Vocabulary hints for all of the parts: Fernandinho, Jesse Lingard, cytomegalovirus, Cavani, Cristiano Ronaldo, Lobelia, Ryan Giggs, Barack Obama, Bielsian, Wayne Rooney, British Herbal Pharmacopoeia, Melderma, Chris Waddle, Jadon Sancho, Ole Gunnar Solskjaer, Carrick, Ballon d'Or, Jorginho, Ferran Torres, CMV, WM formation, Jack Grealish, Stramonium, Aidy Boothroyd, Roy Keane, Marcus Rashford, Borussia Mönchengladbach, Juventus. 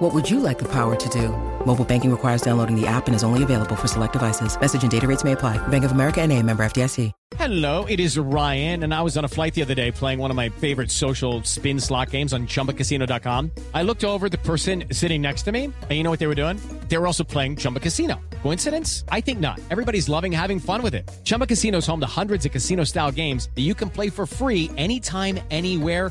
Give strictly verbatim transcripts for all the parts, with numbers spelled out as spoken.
What would you like the power to do? Mobile banking requires downloading the app and is only available for select devices. Message and data rates may apply. Bank of America N A, member F D I C. Hello, it is Ryan, and I was on a flight the other day playing one of my favorite social spin slot games on Chumba Casino dot com. I looked over at the person sitting next to me, and you know what they were doing? They were also playing Chumba Casino. Coincidence? I think not. Everybody's loving having fun with it. Chumba Casino is home to hundreds of casino-style games that you can play for free anytime, anywhere,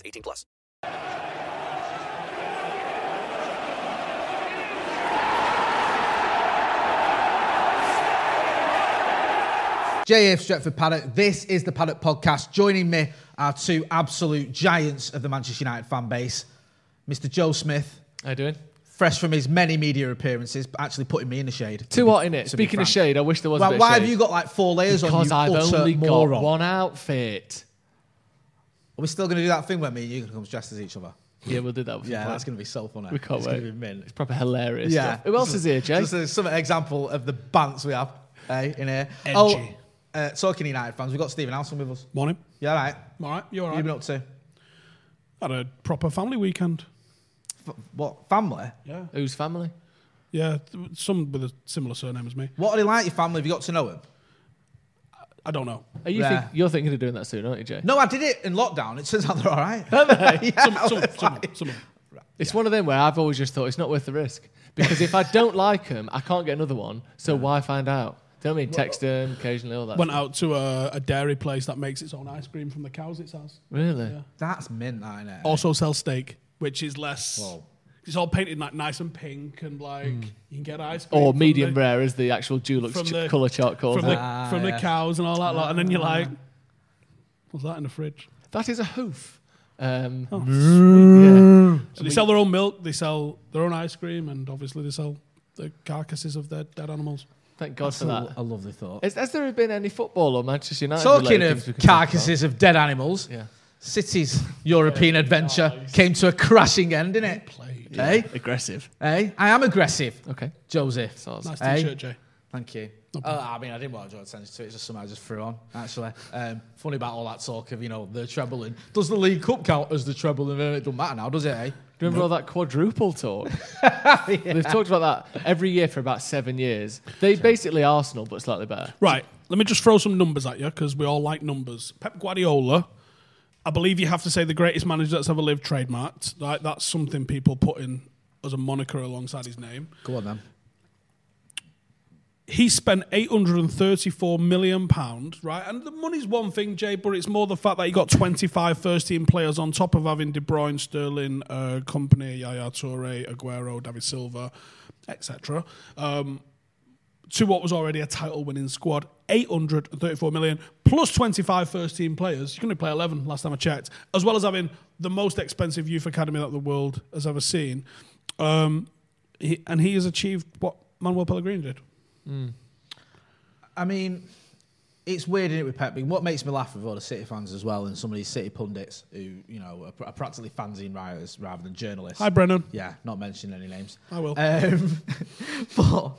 eighteen plus. J A F Stretford Paddock, this is the Paddock Podcast. Joining me are two absolute giants of the Manchester United fan base. Mister Joe Smith. How you doing? Fresh from his many media appearances, but actually putting me in the shade. Too hot, innit? Speaking of shade, I wish there was well, a bit Why of shade. Have you got like four layers because on, you I've utter only moron. Got one outfit. Are we still going to do that thing where me and you can come dressed as each other? Yeah, we'll do that. Yeah, that's going to be so funny. We can't it's wait. It's going to be mint. It's proper hilarious. Yeah. Stuff. Who else is here, Jay? Just a, some example of the bants we have eh, in here. Edgy. Oh, uh, talking United fans, we've got Stephen Howson with us. Morning. You all right? I'm all right. You all right? What have you been up to? Had a proper family weekend. F- what? Family? Yeah. Whose family? Yeah, some with a similar surname as me. What are they like, your family? Have you got to know them? I don't know. Are you yeah. think, you're thinking of doing that soon, aren't you, Jay? No, I did it in lockdown. It turns out they're all right. Are they? yeah, some, some, like, some, some, some. It's yeah. one of them where I've always just thought it's not worth the risk. Because if I don't like them, I can't get another one. So why find out? Do you know what I mean? Text well, them occasionally, all that Went stuff. Out to a, a dairy place that makes its own ice cream from the cows it sells. Really? Yeah. That's mint, isn't it? Also sells steak, which is less... Whoa. It's all painted like nice and pink, and like mm. you can get ice cream. Or medium the, rare is the actual Dulux ch- colour chart called. From, the, ah, from yeah. the cows and all that ah, lot. And then you're like, what's that in the fridge? That is a hoof. Um, oh, yeah. So they sell their own milk, they sell their own ice cream, and obviously they sell the carcasses of their dead animals. Thank God That's for that. A lovely thought. Is, has there been any football or Manchester United? Talking of carcasses of dead animals, yeah. City's European adventure nice. Came to a crashing end, didn't it? Yeah. Hey? Aggressive. Hey? I am aggressive. Okay. Joseph. Soz. Nice hey? T-shirt, Jay. Thank you. No uh, I mean, I didn't want to draw attention to it. It's just something I just threw on, actually. Um, funny about all that talk of, you know, the trebling. Does the League Cup count as the trebling? It doesn't matter now, does it, eh? Do you remember no. all that quadruple talk? yeah. They've talked about that every year for about seven years. They basically Arsenal, but slightly better. Right. Let me just throw some numbers at you, because we all like numbers. Pep Guardiola... I believe you have to say the greatest manager that's ever lived trademarked. Like, that's something people put in as a moniker alongside his name. Go on, then. He spent eight hundred thirty-four million pounds, right? And the money's one thing, Jay, but it's more the fact that he got twenty-five first-team players on top of having De Bruyne, Sterling, uh, Company, Yaya Toure, Aguero, David Silva, et cetera. Um, to what was already a title-winning squad. eight hundred thirty-four million plus twenty-five first-team players. You can only play eleven last time I checked, as well as having the most expensive youth academy that the world has ever seen. Um, he, and he has achieved what Manuel Pellegrini did. Mm. I mean, it's weird, isn't it, with Pep? What makes me laugh with all the City fans as well, and some of these City pundits who, you know, are, pr- are practically fanzine writers rather than journalists. Hi, Brennan. Yeah, not mentioning any names. I will. Um, but...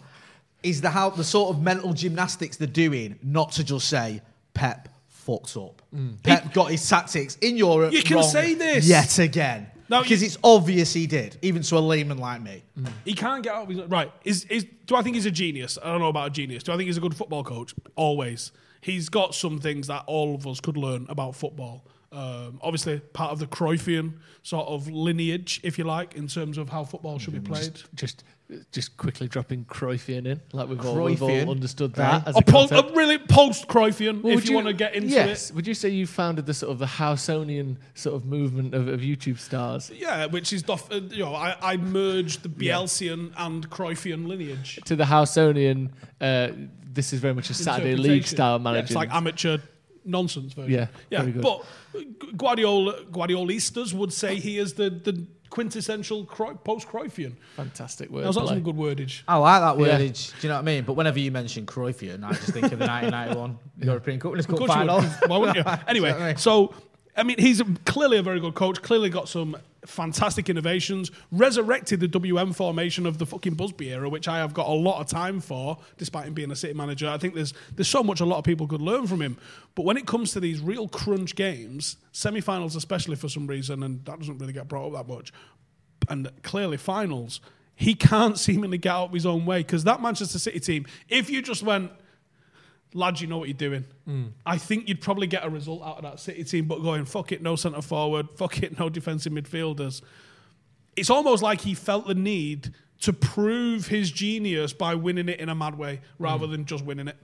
is the how the sort of mental gymnastics they're doing not to just say, Pep fucks up. Mm. Pep he, got his tactics in Europe You can wrong say this. Yet again. No, because you, it's obvious he did, even to a layman like me. Mm. He can't get out of his... Right. Is, is, do I think he's a genius? I don't know about a genius. Do I think he's a good football coach? Always. He's got some things that all of us could learn about football. Um, obviously, part of the Cruyffian sort of lineage, if you like, in terms of how football should be played. Just, just, just quickly dropping Cruyffian in, like we've, all, we've all understood that. Right. As a, a po- a really post-Cruyffian, well, if you, you want to get into yes. it. Would you say you founded the sort of the Hausonian sort of movement of, of YouTube stars? Yeah, which is dof- uh, you know, I, I merged the Bielsian yeah. and Cruyffian lineage to the Hausonian. Uh, this is very much a Saturday League style manager. Yeah, it's like amateur. Nonsense version. Yeah, yeah. But Guardiola, Guardiolistas would say he is the, the quintessential post-Cruyffian. Fantastic word. That's some good wordage. I like that wordage. Yeah. Do you know what I mean? But whenever you mention Cruyffian, I just think of the nineteen ninety-one European Cup. Let's go final. Why wouldn't you? Anyway, you know what I mean? So I mean, he's clearly a very good coach. Clearly got some fantastic innovations, resurrected the W M formation of the fucking Busby era, which I have got a lot of time for, despite him being a City manager. I think there's there's so much a lot of people could learn from him. But when it comes to these real crunch games, semi-finals especially for some reason, and that doesn't really get brought up that much, and clearly finals, he can't seemingly get out of his own way, because that Manchester City team, if you just went, lads, you know what you're doing. Mm. I think you'd probably get a result out of that City team, but going, fuck it, no centre forward, fuck it, no defensive midfielders. It's almost like he felt the need to prove his genius by winning it in a mad way rather mm. than just winning it.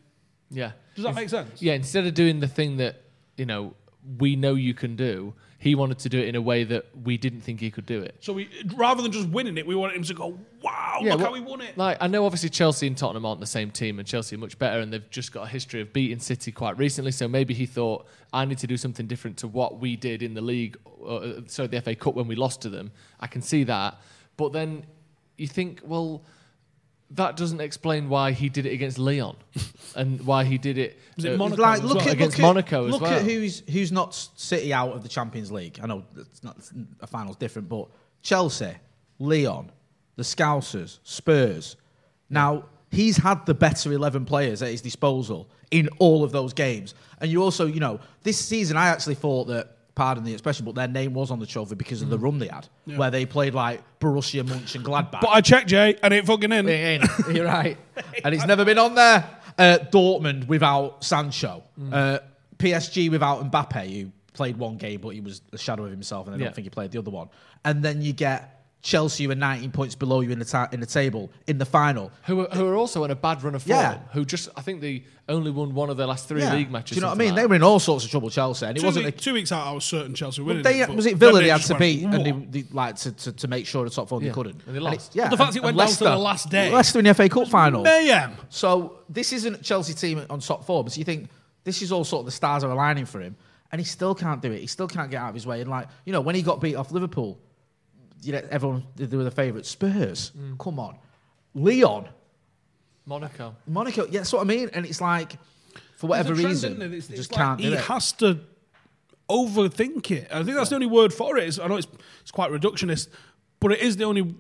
Yeah. Does that if, make sense? Yeah, instead of doing the thing that, you know, we know you can do, he wanted to do it in a way that we didn't think he could do it. So we, rather than just winning it, we wanted him to go, wow, yeah, look well, how we won it. Like, I know obviously Chelsea and Tottenham aren't the same team, and Chelsea are much better, and they've just got a history of beating City quite recently, so maybe he thought, I need to do something different to what we did in the league, uh, so the F A Cup when we lost to them. I can see that. But then you think, well, that doesn't explain why he did it against Lyon and why he did it, was it Monaco like, look well? At, against look at, Monaco as look well. Look at who's, who's not City out of the Champions League. I know it's not, a final's different, but Chelsea, Lyon, the Scousers, Spurs. Now, he's had the better eleven players at his disposal in all of those games. And you also, you know, this season I actually thought that, pardon the expression, but their name was on the trophy because of mm. the run they had, yeah. where they played like Borussia Mönchengladbach. But I checked, Jay, and it fucking in. It ain't. You're right. And it's never been on there. Uh, Dortmund without Sancho. Mm. Uh, P S G without Mbappe, who played one game, but he was a shadow of himself, and I don't yeah. think he played the other one. And then you get Chelsea, who are nineteen points below you in the ta- in the table, in the final. Who are, who are also in a bad run of form. Yeah. Who just, I think they only won one of their last three yeah. league matches. Do you know what I mean? Like they were in all sorts of trouble, Chelsea. And it two wasn't week, a, two weeks out, I was certain Chelsea winning they, it. Was it Villa they had to beat and they, they, like, to, to, to make sure the top four yeah. they couldn't? And they lost. And it, yeah. Well, the fact and, it went down to the last day. Leicester in the F A Cup final. Mayhem. So this isn't Chelsea team on top four, but so you think this is all sort of the stars are aligning for him, and he still can't do it. He still can't get out of his way. And like, you know, when he got beat off Liverpool, you know, everyone, they were the favourites. Spurs, mm. come on. Lyon. Monaco. Monaco, yeah, that's what I mean. And it's like, for whatever trend, reason, it? it's, it's just like can't do it. He has to overthink it. I think that's yeah. the only word for it. It's, I know it's, it's quite reductionist, but it is the only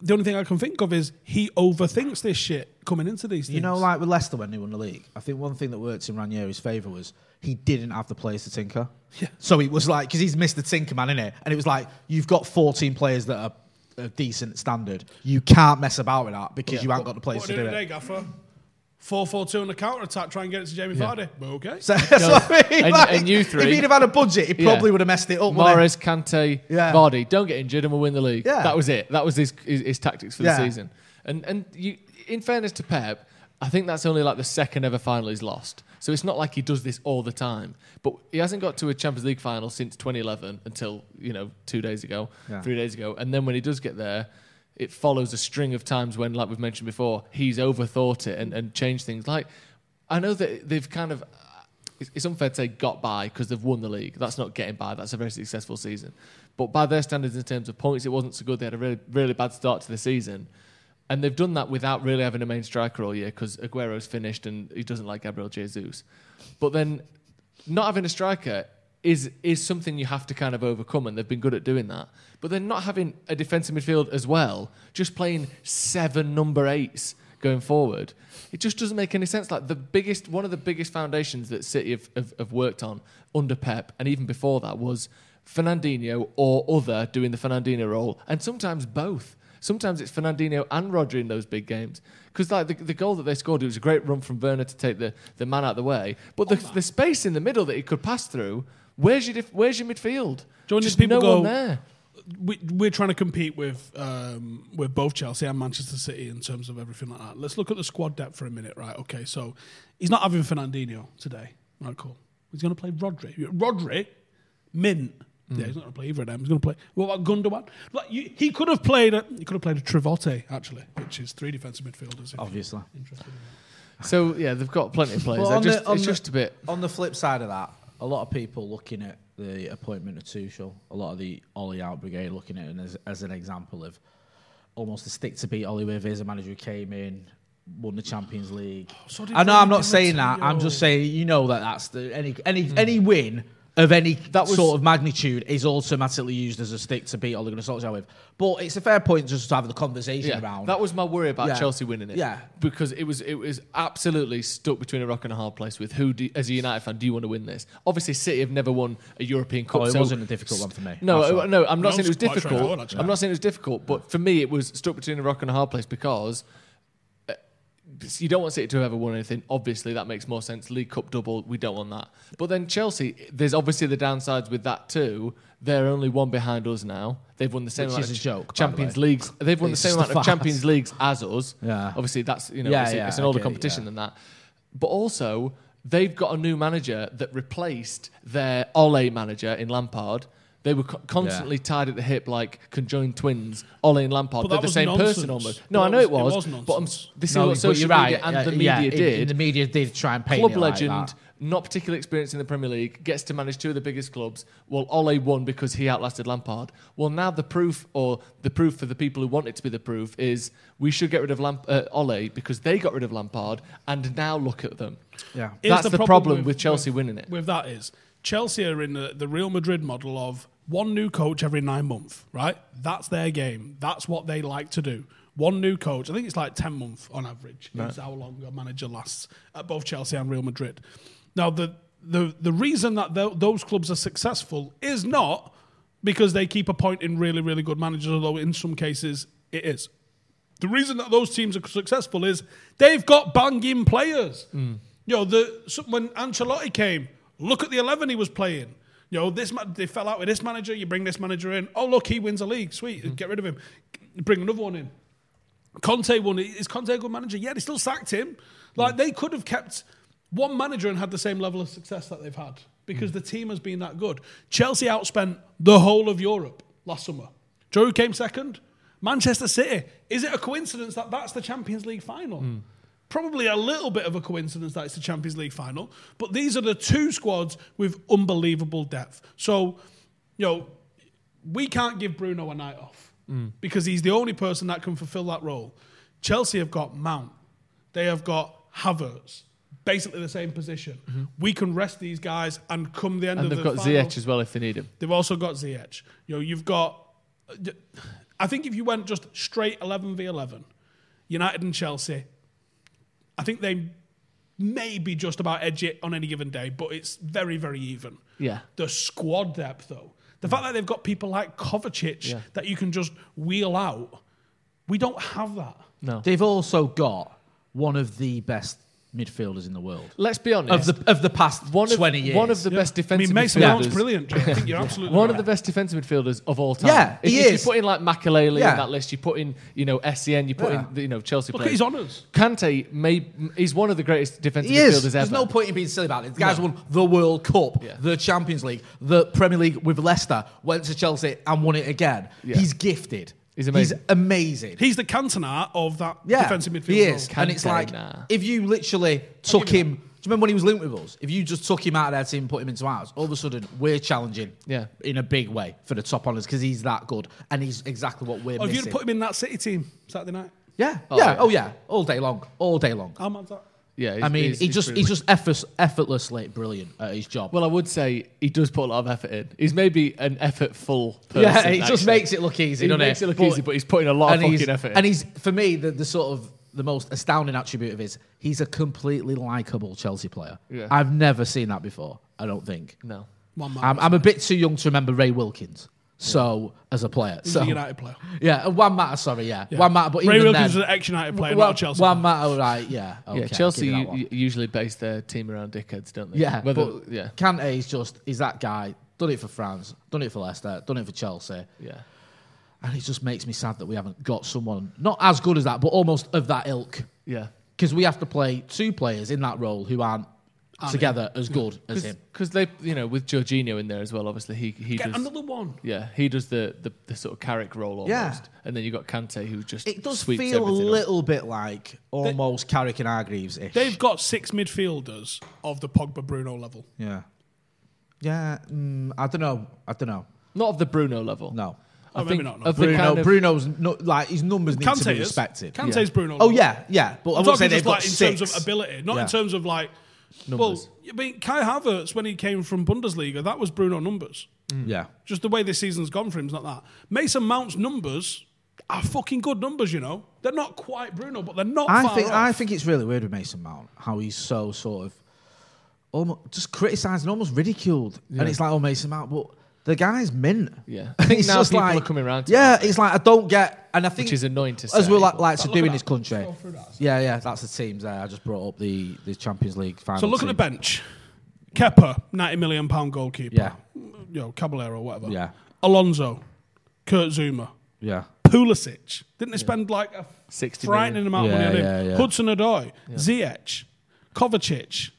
the only thing I can think of is he overthinks this shit coming into these things. You know, like with Leicester when they won the league, I think one thing that worked in Ranieri's favour was he didn't have the players to tinker. Yeah. So it was like, because he's Mister Tinkerman, isn't it? And it was like, you've got fourteen players that are a decent standard. You can't mess about with that because yeah. you haven't got the players what to do it. What are you doing today, Gaffer? four four two on the counter-attack, try and get it to Jamie yeah. Vardy. But okay. So, that's no. what I mean. And, like, and you three. If he'd have had a budget, he probably yeah. would have messed it up. Mahrez, Kanté, yeah. Vardy. Don't get injured and we'll win the league. Yeah. That was it. That was his, his, his tactics for yeah. the season. And, and you, in fairness to Pep, I think that's only like the second ever final he's lost. So it's not like he does this all the time. But he hasn't got to a Champions League final since twenty eleven until, you know, two days ago, yeah. three days ago. And then when he does get there, it follows a string of times when, like we've mentioned before, he's overthought it and, and changed things. Like, I know that they've kind of, it's unfair to say got by because they've won the league. That's not getting by. That's a very successful season. But by their standards in terms of points, it wasn't so good. They had a really, really bad start to the season. And they've done that without really having a main striker all year because Aguero's finished and he doesn't like Gabriel Jesus. But then not having a striker is is something you have to kind of overcome, and they've been good at doing that. But then not having a defensive midfield as well, just playing seven number eights going forward, it just doesn't make any sense. Like the biggest, one of the biggest foundations that City have, have, have worked on under Pep and even before that was Fernandinho or other doing the Fernandinho role, and sometimes both. Sometimes it's Fernandinho and Rodri in those big games. Because like the, the goal that they scored, it was a great run from Werner to take the, the man out of the way. But the, the space in the middle that he could pass through Where's your dif- where's your midfield? John, just people no go, one there. We, we're trying to compete with um, with both Chelsea and Manchester City in terms of everything like that. Let's look at the squad depth for a minute, right? Okay, so he's not having Fernandinho today. Right, cool. He's going to play Rodri. Rodri, Mint. Mm. Yeah, he's not going to play either of them. He's going to play. What about Gundogan? Like, you, he could have played. A, he could have played a Trivote actually, which is three defensive midfielders. Obviously. Interesting. So yeah, they've got plenty of players. Well, just, the, it's the, just a bit. On the flip side of that, a lot of people looking at the appointment of Tuchel, a lot of the Ollie out brigade looking at it as, as an example of almost a stick to beat Ollie with. Here's a manager who came in, won the Champions League. Oh, so I know I'm not saying that. I'm just saying, you know, that that's the, any any mm. any win of any that was, sort of magnitude is automatically used as a stick to beat Ole Gunnar Solskjaer with. But it's a fair point just to have the conversation yeah, around. That was my worry about yeah. Chelsea winning it. Yeah, because it was it was absolutely stuck between a rock and a hard place with who do, as a United fan do you want to win this? Obviously, City have never won a European Cup. Oh, it so wasn't a difficult one for me. No, no, no I'm not no, saying it was difficult. Out, I'm not saying it was difficult, but for me, it was stuck between a rock and a hard place because. You don't want City to have ever won anything. Obviously, that makes more sense. League Cup double, we don't want that. But then Chelsea, there's obviously the downsides with that too. They're only one behind us now. They've won the same Which amount of joke, Champions the Leagues. They've won it's the same amount the of Champions Leagues as us. Yeah. Obviously, that's you know yeah, it's, yeah, it's an older okay, competition yeah. than that. But also, they've got a new manager that replaced their Ole manager in Lampard. They were co- constantly yeah. tied at the hip like conjoined twins, Ole and Lampard. They're the same nonsense. person almost. No, that I know was, it was, it was but I'm, this no, is what social media right. and yeah, the media yeah, did. In, in the media did try and paint Club it Club legend, like that. Not particularly experienced in the Premier League, gets to manage two of the biggest clubs. Well, Ole won because he outlasted Lampard. Well, now the proof, or the proof for the people who want it to be the proof, is we should get rid of Lamp- uh, Ole because they got rid of Lampard, and now look at them. Yeah, That's the, the problem, problem with, with Chelsea with, winning it. With that is... Chelsea are in the, the Real Madrid model of one new coach every nine months, right? That's their game. That's what they like to do. One new coach. I think it's like ten months on average. Right. It's how long a manager lasts at both Chelsea and Real Madrid. Now, the the, the reason that th- those clubs are successful is not because they keep appointing really, really good managers, although in some cases it is. The reason that those teams are successful is they've got banging players. Mm. You know, the, so when Ancelotti came... Look at the eleven he was playing. You know, this man, they fell out with this manager. You bring this manager in. Oh, look, he wins a league. Sweet, mm. get rid of him. Bring another one in. Conte won. Is Conte a good manager? Yeah, they still sacked him. Like, mm. they could have kept one manager and had the same level of success that they've had because mm. the team has been that good. Chelsea outspent the whole of Europe last summer. Joe came second. Manchester City. Is it a coincidence that that's the Champions League final? Mm. Probably a little bit of a coincidence that it's the Champions League final, but these are the two squads with unbelievable depth. So, you know, we can't give Bruno a night off mm. because he's the only person that can fulfill that role. Chelsea have got Mount. They have got Havertz. Basically the same position. Mm-hmm. We can rest these guys and come the end and of the final. And they've got Ziyech as well if they need him. They've also got Ziyech. You know, you've got... I think if you went just straight eleven v eleven, United and Chelsea... I think they maybe just about edge it on any given day, but it's very, very even. Yeah. The squad depth, though. The fact that they've got people like Kovacic yeah. that you can just wheel out. We don't have that. No. They've also got one of the best midfielders in the world. Let's be honest. Of the of the past one of, twenty years. One of the yeah. best defensive midfielders. I mean, Mason Mount's brilliant. I think you're absolutely One right. of the best defensive midfielders of all time. Yeah, if, he if is. You put in like Makaleli yeah. in that list, you put in, you know, S C N, you put yeah. in, you know, Chelsea Look players. Look at his honours. Kanté, may, he's one of the greatest defensive he midfielders is. Ever. There's no point in being silly about it. The guy's no. won the World Cup, yeah. the Champions League, the Premier League with Leicester, went to Chelsea and won it again. Yeah. He's gifted. He's amazing. He's amazing. He's the Cantona of that yeah, defensive midfield. He is. Cantona. And it's like, if you literally took him... That. Do you remember when he was linked with us? If you just took him out of their team and put him into ours, all of a sudden, we're challenging yeah. in a big way for the top honours because he's that good and he's exactly what we're oh, missing. If you'd put him in that City team Saturday night? Yeah. Oh, yeah. yeah. Oh, yeah. All day long. All day long. How mad's that? Yeah, he's, I mean, he's, he just he's just effort, effortlessly brilliant at his job. Well, I would say he does put a lot of effort in. He's maybe an effortful person. Yeah, he just makes it look easy, he doesn't he? He makes it look but, easy, but he's putting a lot of fucking effort in. And he's, for me, the, the sort of the most astounding attribute of his, he's a completely likeable Chelsea player. Yeah. I've never seen that before, I don't think. No. One I'm, I'm a bit too young to remember Ray Wilkins. So as a player, he's so a United player, yeah, one matter. Sorry, yeah, yeah. one matter. But Ray Wilkins is an ex-United player, well, not Chelsea. One matter, right? Yeah, okay, yeah. Chelsea usually base their team around dickheads, don't they? Yeah, Whether, but yeah, Kanté is just is that guy. Done it for France, done it for Leicester, done it for Chelsea. Yeah, and it just makes me sad that we haven't got someone not as good as that, but almost of that ilk. Yeah, because we have to play two players in that role who aren't. Together as good Cause, as him, because they, you know, with Jorginho in there as well. Obviously, he he Get does another one. Yeah, he does the the, the sort of Carrick role almost. Yeah. And then you got Kanté who just it does sweeps feel a little up. bit like almost they, Carrick and Hargreaves-ish. They've got six midfielders of the Pogba Bruno level. Yeah, yeah. Mm, I don't know. I don't know. Not of the Bruno level. No. I oh, think maybe not, no. Bruno, kind of Bruno's no, like his numbers need Kante's, to be respected. Kante's yeah. Bruno. Oh yeah, yeah. But I'm I would say they've like got in six. terms of ability, not yeah. in terms of like. Numbers. Well, I mean, Kai Havertz, when he came from Bundesliga, that was Bruno numbers. Mm. Yeah. Just the way this season's gone for him is not that. Mason Mount's numbers are fucking good numbers, you know. They're not quite Bruno, but they're not I far think off. I think it's really weird with Mason Mount, how he's so sort of almost just criticised and almost ridiculed. Yeah. And it's like, oh, Mason Mount, but the guy's mint. Yeah. I think it's now just people like, are coming around to Yeah, that. It's like, I don't get... And I think Which is annoying to say. As we like, like to do in this country. Yeah, yeah, that's the teams there. I just brought up the, the Champions League final. So look team. at the bench. Kepa, ninety million pound goalkeeper. Yeah. You know, Caballero, whatever. Yeah. Alonso, Kurt Zouma. Yeah. Pulisic. Didn't they spend yeah. like a frightening amount of yeah, money on yeah, him? Yeah. Hudson-Odoi, yeah. Ziyech, Kovacic,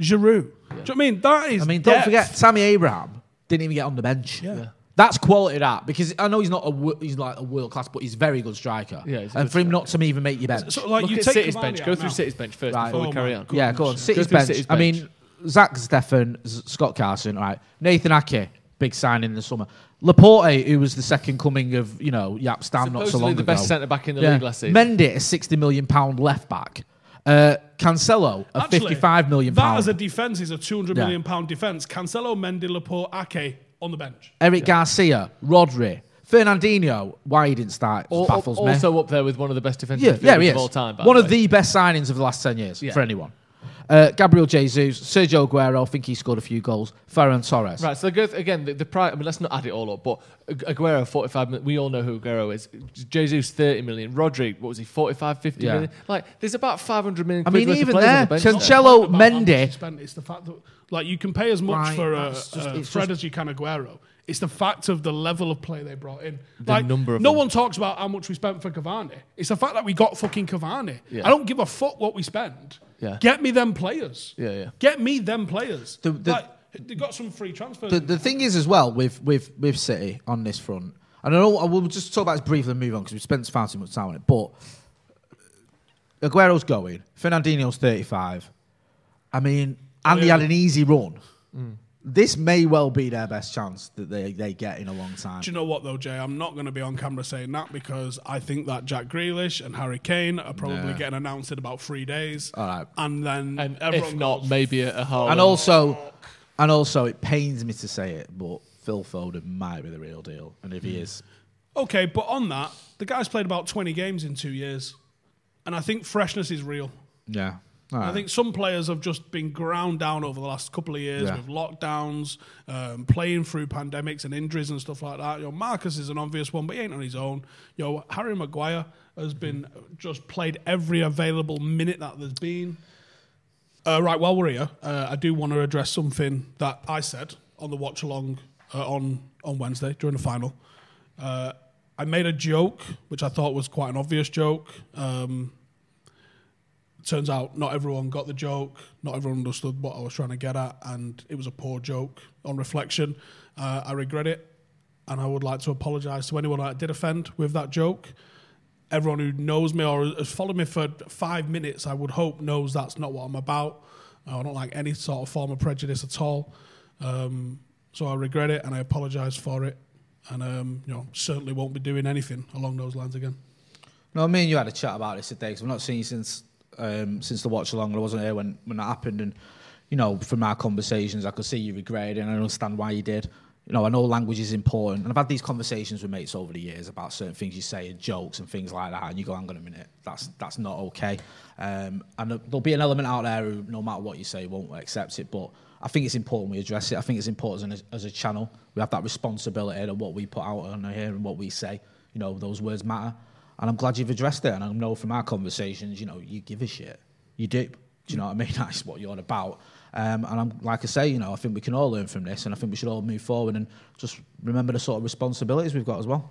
Giroud. Yeah. Do you know what I mean? That is I mean, don't depth. forget, Tammy Abraham didn't even get on the bench. Yeah. yeah. That's quality, that, because I know he's not a he's like a world class, but he's a very good striker. Yeah, he's a and for him striker. not to even make your bench, so, like, look you at take City's bench. Go through now. City's bench first right. before oh we carry on. Goodness. Yeah, go on. City's, go bench. City's bench. I mean, Zach Steffen, Scott Carson, all right. Nathan Ake, big signing in the summer. Laporte, who was the second coming of you know Yap Stam not so long the ago. The best centre back in the yeah. league last season. Mendy, a sixty million pound left back. Uh, Cancelo, a Actually, fifty-five million. That pound. as a defence is a two hundred yeah. million pound defence. Cancelo, Mendy, Laporte, Ake. On the bench. Eric yeah. Garcia, Rodri, Fernandinho, why he didn't start, all, baffles also me. Also up there with one of the best defensive yeah, yeah, of all time. By one the of the best signings of the last ten years yeah. for anyone. Uh, Gabriel Jesus, Sergio Aguero, I think he scored a few goals, Ferran Torres. Right, so again, the, the price, I mean, let's not add it all up, but Aguero, forty-five million, we all know who Aguero is. Jesus, thirty million. Rodri, what was he, forty-five, fifty yeah. million? Like, there's about five hundred million quid I mean, worth even of players there, on the bench. Cancelo, Mendy. Spent, it's the fact that, like, you can pay as much right, for a, just, a Fred as you can Aguero. It's the fact of the level of play they brought in. The like, number of no them. one talks about how much we spent for Cavani. It's the fact that we got fucking Cavani. Yeah. I don't give a fuck what we spend. Yeah. Get me them players. Yeah, yeah. Get me them players. The, the, like, they got some free transfers. The, the thing is, as well, with with with City on this front, and I know we'll just talk about this briefly and move on because we spent far too much time on it. But Aguero's going. Fernandinho's thirty-five. I mean, and yeah. they had an easy run. Mm. This may well be their best chance that they, they get in a long time. Do you know what, though, Jay? I'm not going to be on camera saying that because I think that Jack Grealish and Harry Kane are probably yeah. getting announced in about three days. All right. And then... And if not, maybe a whole... And also, and also, it pains me to say it, but Phil Foden might be the real deal. And if mm. he is... Okay, but on that, the guy's played about twenty games in two years. And I think freshness is real. Yeah. Right. I think some players have just been ground down over the last couple of years yeah. with lockdowns, um, playing through pandemics and injuries and stuff like that. You know, Marcus is an obvious one, but he ain't on his own. You know, Harry Maguire has mm-hmm. been just played every available minute that there's been. Uh, right, while we're here, uh, I do want to address something that I said on the watch along uh, on on Wednesday during the final. Uh, I made a joke, which I thought was quite an obvious joke. Um, Turns out not everyone got the joke, not everyone understood what I was trying to get at, and it was a poor joke on reflection. Uh, I regret it, and I would like to apologise to anyone I did offend with that joke. Everyone who knows me or has followed me for five minutes, I would hope, knows that's not what I'm about. I don't like any sort of form of prejudice at all. Um, so I regret it, and I apologise for it, and um, you know, certainly won't be doing anything along those lines again. No, me and you had a chat about this today, because I've not seen you since... Um, since the watch along, I wasn't here when, when that happened, and you know, from our conversations, I could see you regretted, and I understand why you did. You know, I know language is important, and I've had these conversations with mates over the years about certain things you say, and jokes and things like that, and you go, "Hang on a minute, that's that's not okay." Um, and there'll be an element out there who, no matter what you say, won't accept it. But I think it's important we address it. I think it's important as a, as a channel. We have that responsibility to what we put out on here and what we say. You know, those words matter. And I'm glad you've addressed it. And I know from our conversations, you know, you give a shit. You do. Do you know what I mean? That's what you're about. Um, and I'm like I say, you know, I think we can all learn from this, and I think we should all move forward and just remember the sort of responsibilities we've got as well.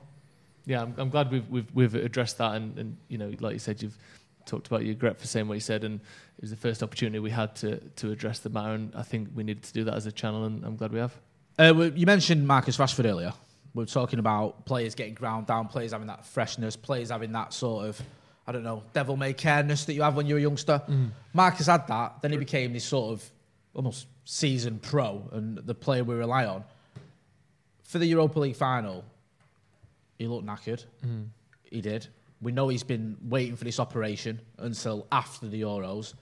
Yeah, I'm, I'm glad we've, we've we've addressed that, and, and you know, like you said, you've talked about your regret for saying what you said, and it was the first opportunity we had to to address the matter, and I think we needed to do that as a channel, and I'm glad we have. Uh, you mentioned Marcus Rashford earlier. We were talking about players getting ground down, players having that freshness, players having that sort of, I don't know, devil-may-careness that you have when you're a youngster. Mm. Marcus had that, then he became this sort of almost seasoned pro and the player we rely on. For the Europa League final, he looked knackered. Mm. He did. We know he's been waiting for this operation until after the Euros.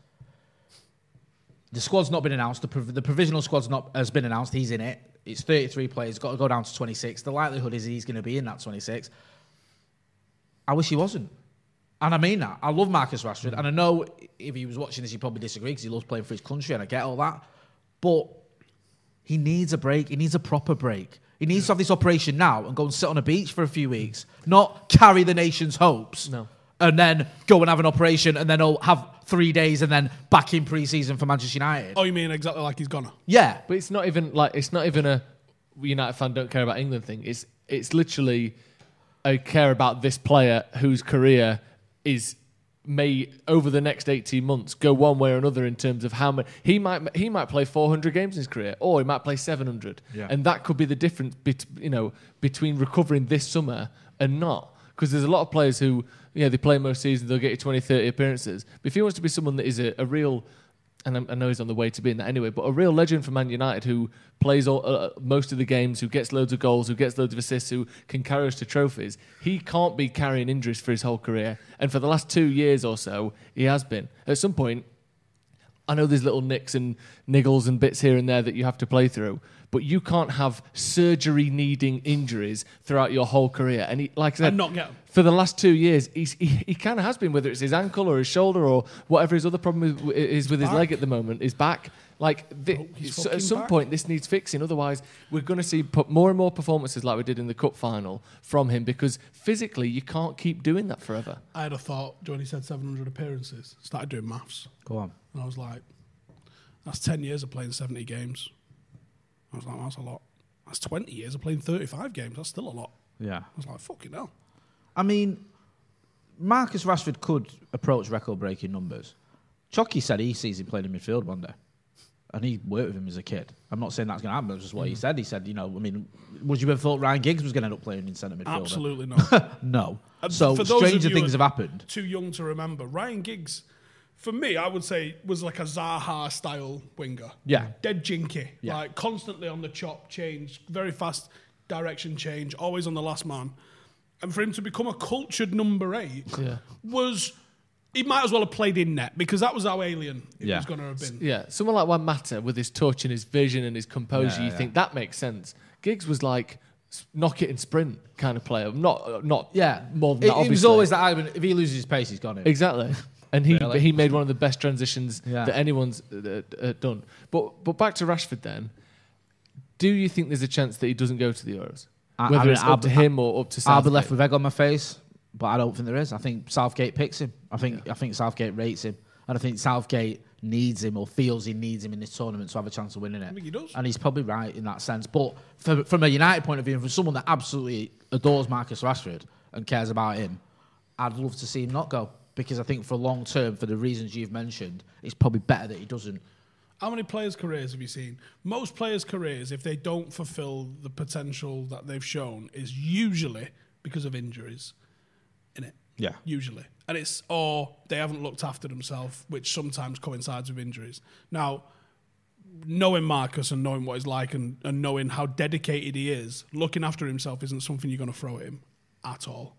The squad's not been announced. The, prov- the provisional squad's not has been announced. He's in it. It's thirty-three players. Got to go down to twenty-six. The likelihood is he's going to be in that twenty-six. I wish he wasn't. And I mean that. I love Marcus Rashford. Mm. And I know if he was watching this, he'd probably disagree because he loves playing for his country, and I get all that. But he needs a break. He needs a proper break. He needs yeah. to have this operation now and go and sit on a beach for a few weeks, not carry the nation's hopes no. and then go and have an operation and then oh, have three days and then back in pre-season for Manchester United. Oh, you mean exactly like he's gonna? Yeah. But it's not even like it's not even a United fan don't care about England thing. It's it's literally I care about this player whose career is may over the next eighteen months go one way or another in terms of how many he might he might play four hundred games in his career, or he might play seven hundred, yeah. and that could be the difference bet, you know between recovering this summer and not, because there's a lot of players who yeah you know, they play most seasons, they'll get you twenty, thirty appearances, but if he wants to be someone that is a, a real, and I know he's on the way to being that anyway, but a real legend for Man United who plays all, uh, most of the games, who gets loads of goals, who gets loads of assists, who can carry us to trophies. He can't be carrying injuries for his whole career. And for the last two years or so, he has been. At some point, I know there's little nicks and niggles and bits here and there that you have to play through, but you can't have surgery-needing injuries throughout your whole career. And he, like I said, and not get him. For the last two years, he's, he he kind of has been, whether it's his ankle or his shoulder or whatever his other problem is, is with his back. leg at the moment, his back. Like the, oh, so at some back. point, this needs fixing. Otherwise, we're going to see put more and more performances like we did in the cup final from him, because physically, you can't keep doing that forever. I had a thought when he said seven hundred appearances. Started doing maths. Go on. And I was like, that's ten years of playing seventy games. I was like, that's a lot. That's twenty years of playing thirty-five games. That's still a lot. Yeah. I was like, fucking hell. I mean, Marcus Rashford could approach record-breaking numbers. Chucky said he sees him playing in midfield one day, and he worked with him as a kid. I'm not saying that's going to happen. That's just what mm. he said. He said, you know, I mean, would you have thought Ryan Giggs was going to end up playing in centre midfield? Absolutely not. No. And so stranger things have happened. Too young to remember. Ryan Giggs, for me, I would say, was like a Zaha-style winger. Yeah. Dead jinky. Yeah. Like, constantly on the chop, change, very fast direction change, always on the last man. And for him to become a cultured number eight yeah. was... He might as well have played in net, because that was how alien it yeah. was going to have been. Yeah, someone like Juan Mata with his touch and his vision and his composure, yeah, you yeah. think that makes sense. Giggs was like... knock it and sprint kind of player. Not not yeah. more than it, that, obviously. It was always that argument, if he loses his pace, he's gone in. Exactly. And he really? he made one of the best transitions yeah. that anyone's uh, uh, done. But but back to Rashford then. Do you think there's a chance that he doesn't go to the Euros? I, Whether I mean, it's I'll up be, to him or up to Southgate? I'll be left with egg on my face, but I don't think there is. I think Southgate picks him. I think yeah. I think Southgate rates him. And I think Southgate needs him, or feels he needs him in this tournament to have a chance of winning it. I think he does. And he's probably right in that sense. But for, from a United point of view, and from someone that absolutely adores Marcus Rashford and cares about him, I'd love to see him not go. Because I think for long term, for the reasons you've mentioned, it's probably better that he doesn't. How many players' careers have you seen? Most players' careers, if they don't fulfil the potential that they've shown, is usually because of injuries. Innit? Yeah. Usually. And it's, or they haven't looked after themselves, which sometimes coincides with injuries. Now, knowing Marcus and knowing what he's like, and, and knowing how dedicated he is, looking after himself isn't something you're going to throw at him at all.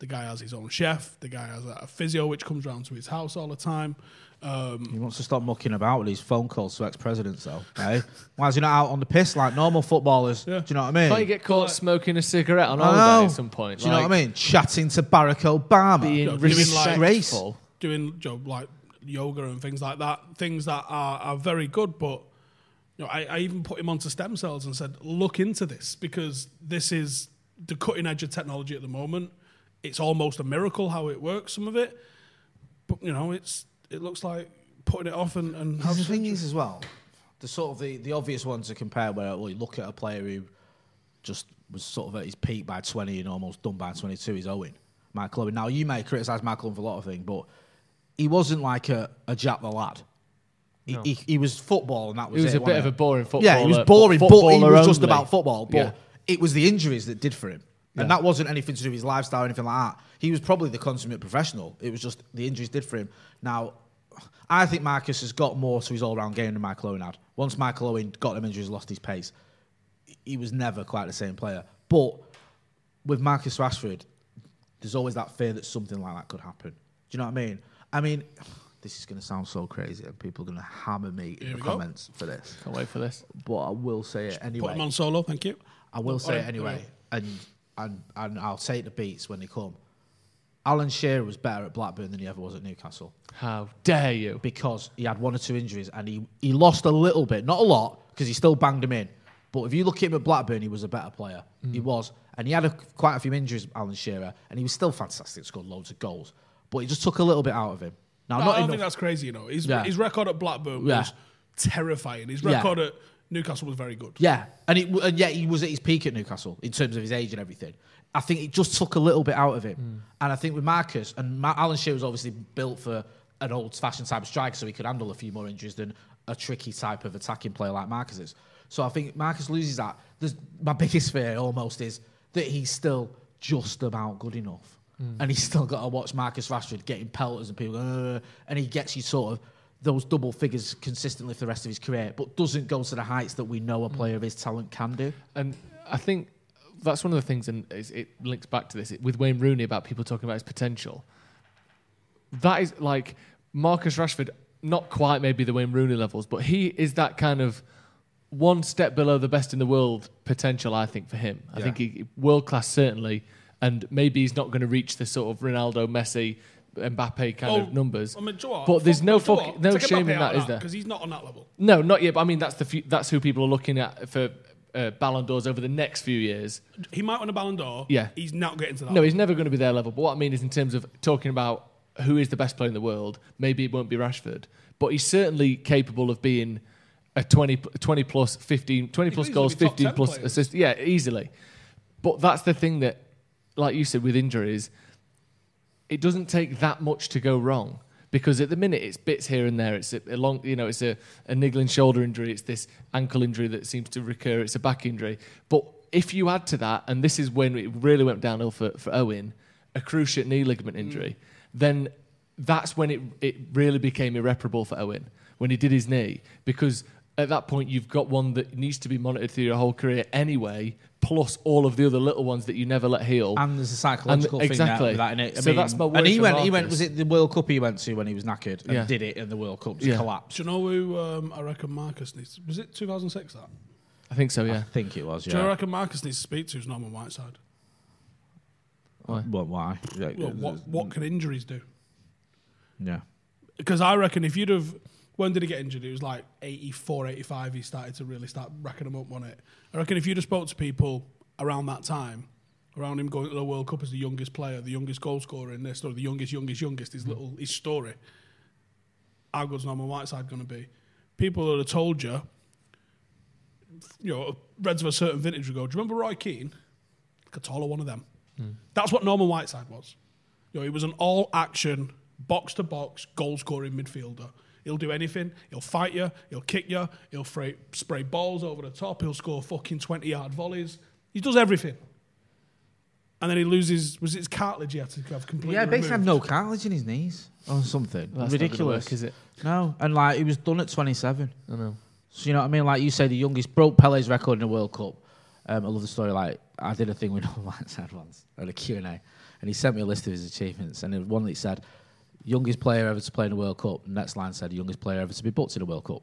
The guy has his own chef. The guy has a physio which comes round to his house all the time. Um, he wants to stop mucking about with his phone calls to ex-presidents, though. Eh? Why is he not out on the piss like normal footballers? Yeah. Do you know what I mean? Can't you get caught like, smoking a cigarette on holiday at some point? Do you like, know what I mean? Chatting to Barack Obama. Being disgraceful. Like, doing you know, like yoga and things like that. Things that are, are very good, but you know, I, I even put him onto stem cells and said, look into this, because this is the cutting edge of technology at the moment. It's almost a miracle how it works, some of it. But, you know, it's it looks like putting it off and... and the thing is as well, the sort of the, the obvious one to compare where well, you look at a player who just was sort of at his peak by twenty and almost done by twenty-two is Owen, Michael Owen. Now, you may criticise Michael Owen for a lot of things, but he wasn't like a, a Jack the Lad. He, no. he, he was football and that was it. He was it, a bit it? of a boring footballer. Yeah, he was boring, but, but he was just only. about football. But yeah. it was the injuries that did for him. Yeah. And that wasn't anything to do with his lifestyle or anything like that. He was probably the consummate professional. It was just the injuries did for him. Now, I think Marcus has got more to his all-round game than Michael Owen had. Once Michael Owen got them injuries, lost his pace, he was never quite the same player. But with Marcus Rashford, there's always that fear that something like that could happen. Do you know what I mean? I mean... This is going to sound so crazy, and people are going to hammer me in the comments for this. Can't wait for this. But I will say it anyway. Put him on solo, thank you. I will say it anyway, and and and I'll take the beats when they come. Alan Shearer was better at Blackburn than he ever was at Newcastle. How dare you? Because he had one or two injuries, and he, he lost a little bit, not a lot, because he still banged him in. But if you look at him at Blackburn, he was a better player. Mm. He was. And he had a, quite a few injuries, Alan Shearer, and he was still fantastic, scored loads of goals. But he just took a little bit out of him. Now, no, not I don't enough. think that's crazy, you know. His, yeah. his record at Blackburn yeah. was terrifying. His record yeah. at Newcastle was very good. Yeah, and, it, and yet he was at his peak at Newcastle in terms of his age and everything. I think it just took a little bit out of him. Mm. And I think with Marcus, and Ma- Alan Shearer was obviously built for an old-fashioned type of striker, so he could handle a few more injuries than a tricky type of attacking player like Marcus is. So I think Marcus loses that. There's, my biggest fear almost is that he's still just about good enough. Mm. And he's still got to watch Marcus Rashford getting pelters and people going, and he gets you sort of those double figures consistently for the rest of his career, but doesn't go to the heights that we know a player of his talent can do. And I think that's one of the things, and it links back to this, it, with Wayne Rooney about people talking about his potential. That is like Marcus Rashford, not quite maybe the Wayne Rooney levels, but he is that kind of one step below the best in the world potential, I think, for him. I yeah. think he, world-class certainly... And maybe he's not going to reach the sort of Ronaldo, Messi, Mbappe kind well, of numbers. I mean, do you know what? But there's no fuck, no Take shame in that, is there? Because he's not on that level. No, not yet. But I mean, that's the few, that's who people are looking at for uh, Ballon d'Ors over the next few years. He might win a Ballon d'Or. Yeah, he's not getting to that. No, level. He's never going to be their level. But what I mean is, in terms of talking about who is the best player in the world, maybe it won't be Rashford, but he's certainly capable of being a twenty, twenty plus, fifteen, twenty plus goals, fifteen plus assists. Yeah, easily. But that's the thing that. Like you said, with injuries, it doesn't take that much to go wrong, because at the minute it's bits here and there. It's a, a long, you know, it's a, a niggling shoulder injury. It's this ankle injury that seems to recur. It's a back injury. But if you add to that, and this is when it really went downhill for, for Owen, a cruciate knee ligament injury, mm. then that's when it it really became irreparable for Owen, when he did his knee, because at that point you've got one that needs to be monitored through your whole career anyway, plus all of the other little ones that you never let heal. And there's a psychological and, thing exactly. that, that in it. I so mean, that's my worry. And he went, Marcus. he went, was it the World Cup he went to when he was knackered and yeah. did it in the World Cup, just yeah. collapsed? Do you know who um, I reckon Marcus needs? Was it two thousand six that? I think so, yeah. I think it was, yeah. Do you reckon Marcus needs to speak to is Norman Whiteside? Why? Well, why? Yeah. Well, what, what can injuries do? Yeah. Because I reckon if you'd have... When did he get injured? It was like eighty-four, eighty-five. He started to really start racking them up on it. I reckon if you'd have spoke to people around that time, around him going to the World Cup as the youngest player, the youngest goal scorer in this, or the youngest, youngest, youngest, his little his story, how good's Norman Whiteside going to be? People that have told you, you know, Reds of a certain vintage would go, do you remember Roy Keane? Catola, one of them. Mm. That's what Norman Whiteside was. You know, he was an all-action, box-to-box, goal-scoring midfielder. He'll do anything. He'll fight you. He'll kick you. He'll fray, spray balls over the top. He'll score fucking twenty-yard volleys. He does everything. And then he loses... Was it his cartilage he had to have completely Yeah, basically removed? Had no cartilage in his knees or something. That's ridiculous, work, is it? No. And, like, he was done at twenty-seven. I know. So, you know what I mean? Like, you say the youngest... Broke Pele's record in the World Cup. Um, I love the story. Like, I did a thing with Norman Whiteside once at a Q and A, and he sent me a list of his achievements, and one that said... Youngest player ever to play in the World Cup. The next line said, youngest player ever to be booked in the World Cup.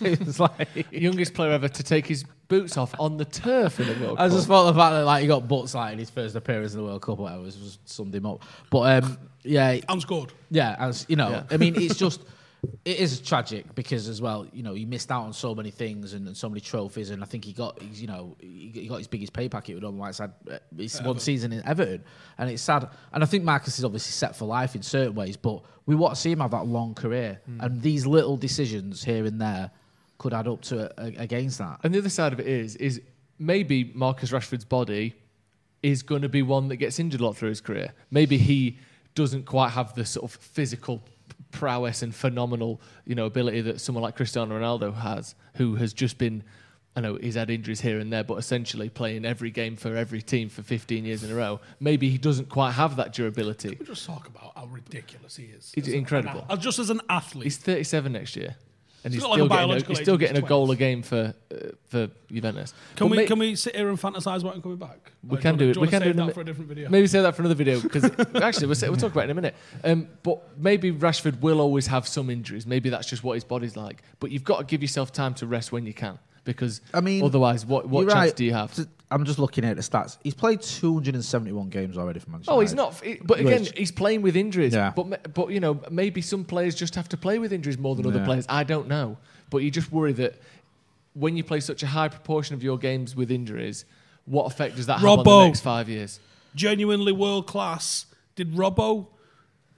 It was like... youngest player ever to take his boots off on the turf in the World Cup. I just thought the fact that like he got butts like, in his first appearance in the World Cup or whatever was just summed him up. But, um, yeah... And scored. Yeah, as you know, yeah. I mean, it's just... It is tragic because, as well, you know, he missed out on so many things and, and so many trophies, and I think he got, he's, you know, he got his biggest pay packet with Norman Whiteside. His one season in Everton, and it's sad. And I think Marcus is obviously set for life in certain ways, but we want to see him have that long career, mm. and these little decisions here and there could add up to a, a, against that. And the other side of it is, is maybe Marcus Rashford's body is going to be one that gets injured a lot through his career. Maybe he doesn't quite have the sort of physical prowess and phenomenal, you know, ability that someone like Cristiano Ronaldo has, who has just been, I know he's had injuries here and there, but essentially playing every game for every team for fifteen years in a row. Maybe he doesn't quite have that durability. Can we just talk about how ridiculous he is? He's incredible. An, just as an athlete. He's thirty-seven next year. And he's, he's, still, like getting a, he's still getting a goal a game for uh, for Juventus. Can but we mate, can we sit here and fantasize about him coming back? We like, can do, do it. We can do that for a different video. Maybe save that for another video, because actually we'll, we'll talk about it in a minute. Um, but maybe Rashford will always have some injuries. Maybe that's just what his body's like. But you've got to give yourself time to rest when you can, because I mean, otherwise, what what chance right. do you have? I'm just looking at the stats. He's played two hundred seventy-one games already for Manchester United. Oh, he's not. He, but again, Which, he's playing with injuries. Yeah. But, but, you know, maybe some players just have to play with injuries more than yeah. other players. I don't know. But you just worry that when you play such a high proportion of your games with injuries, what effect does that Robbo, have on the next five years? Genuinely world class. Did Robbo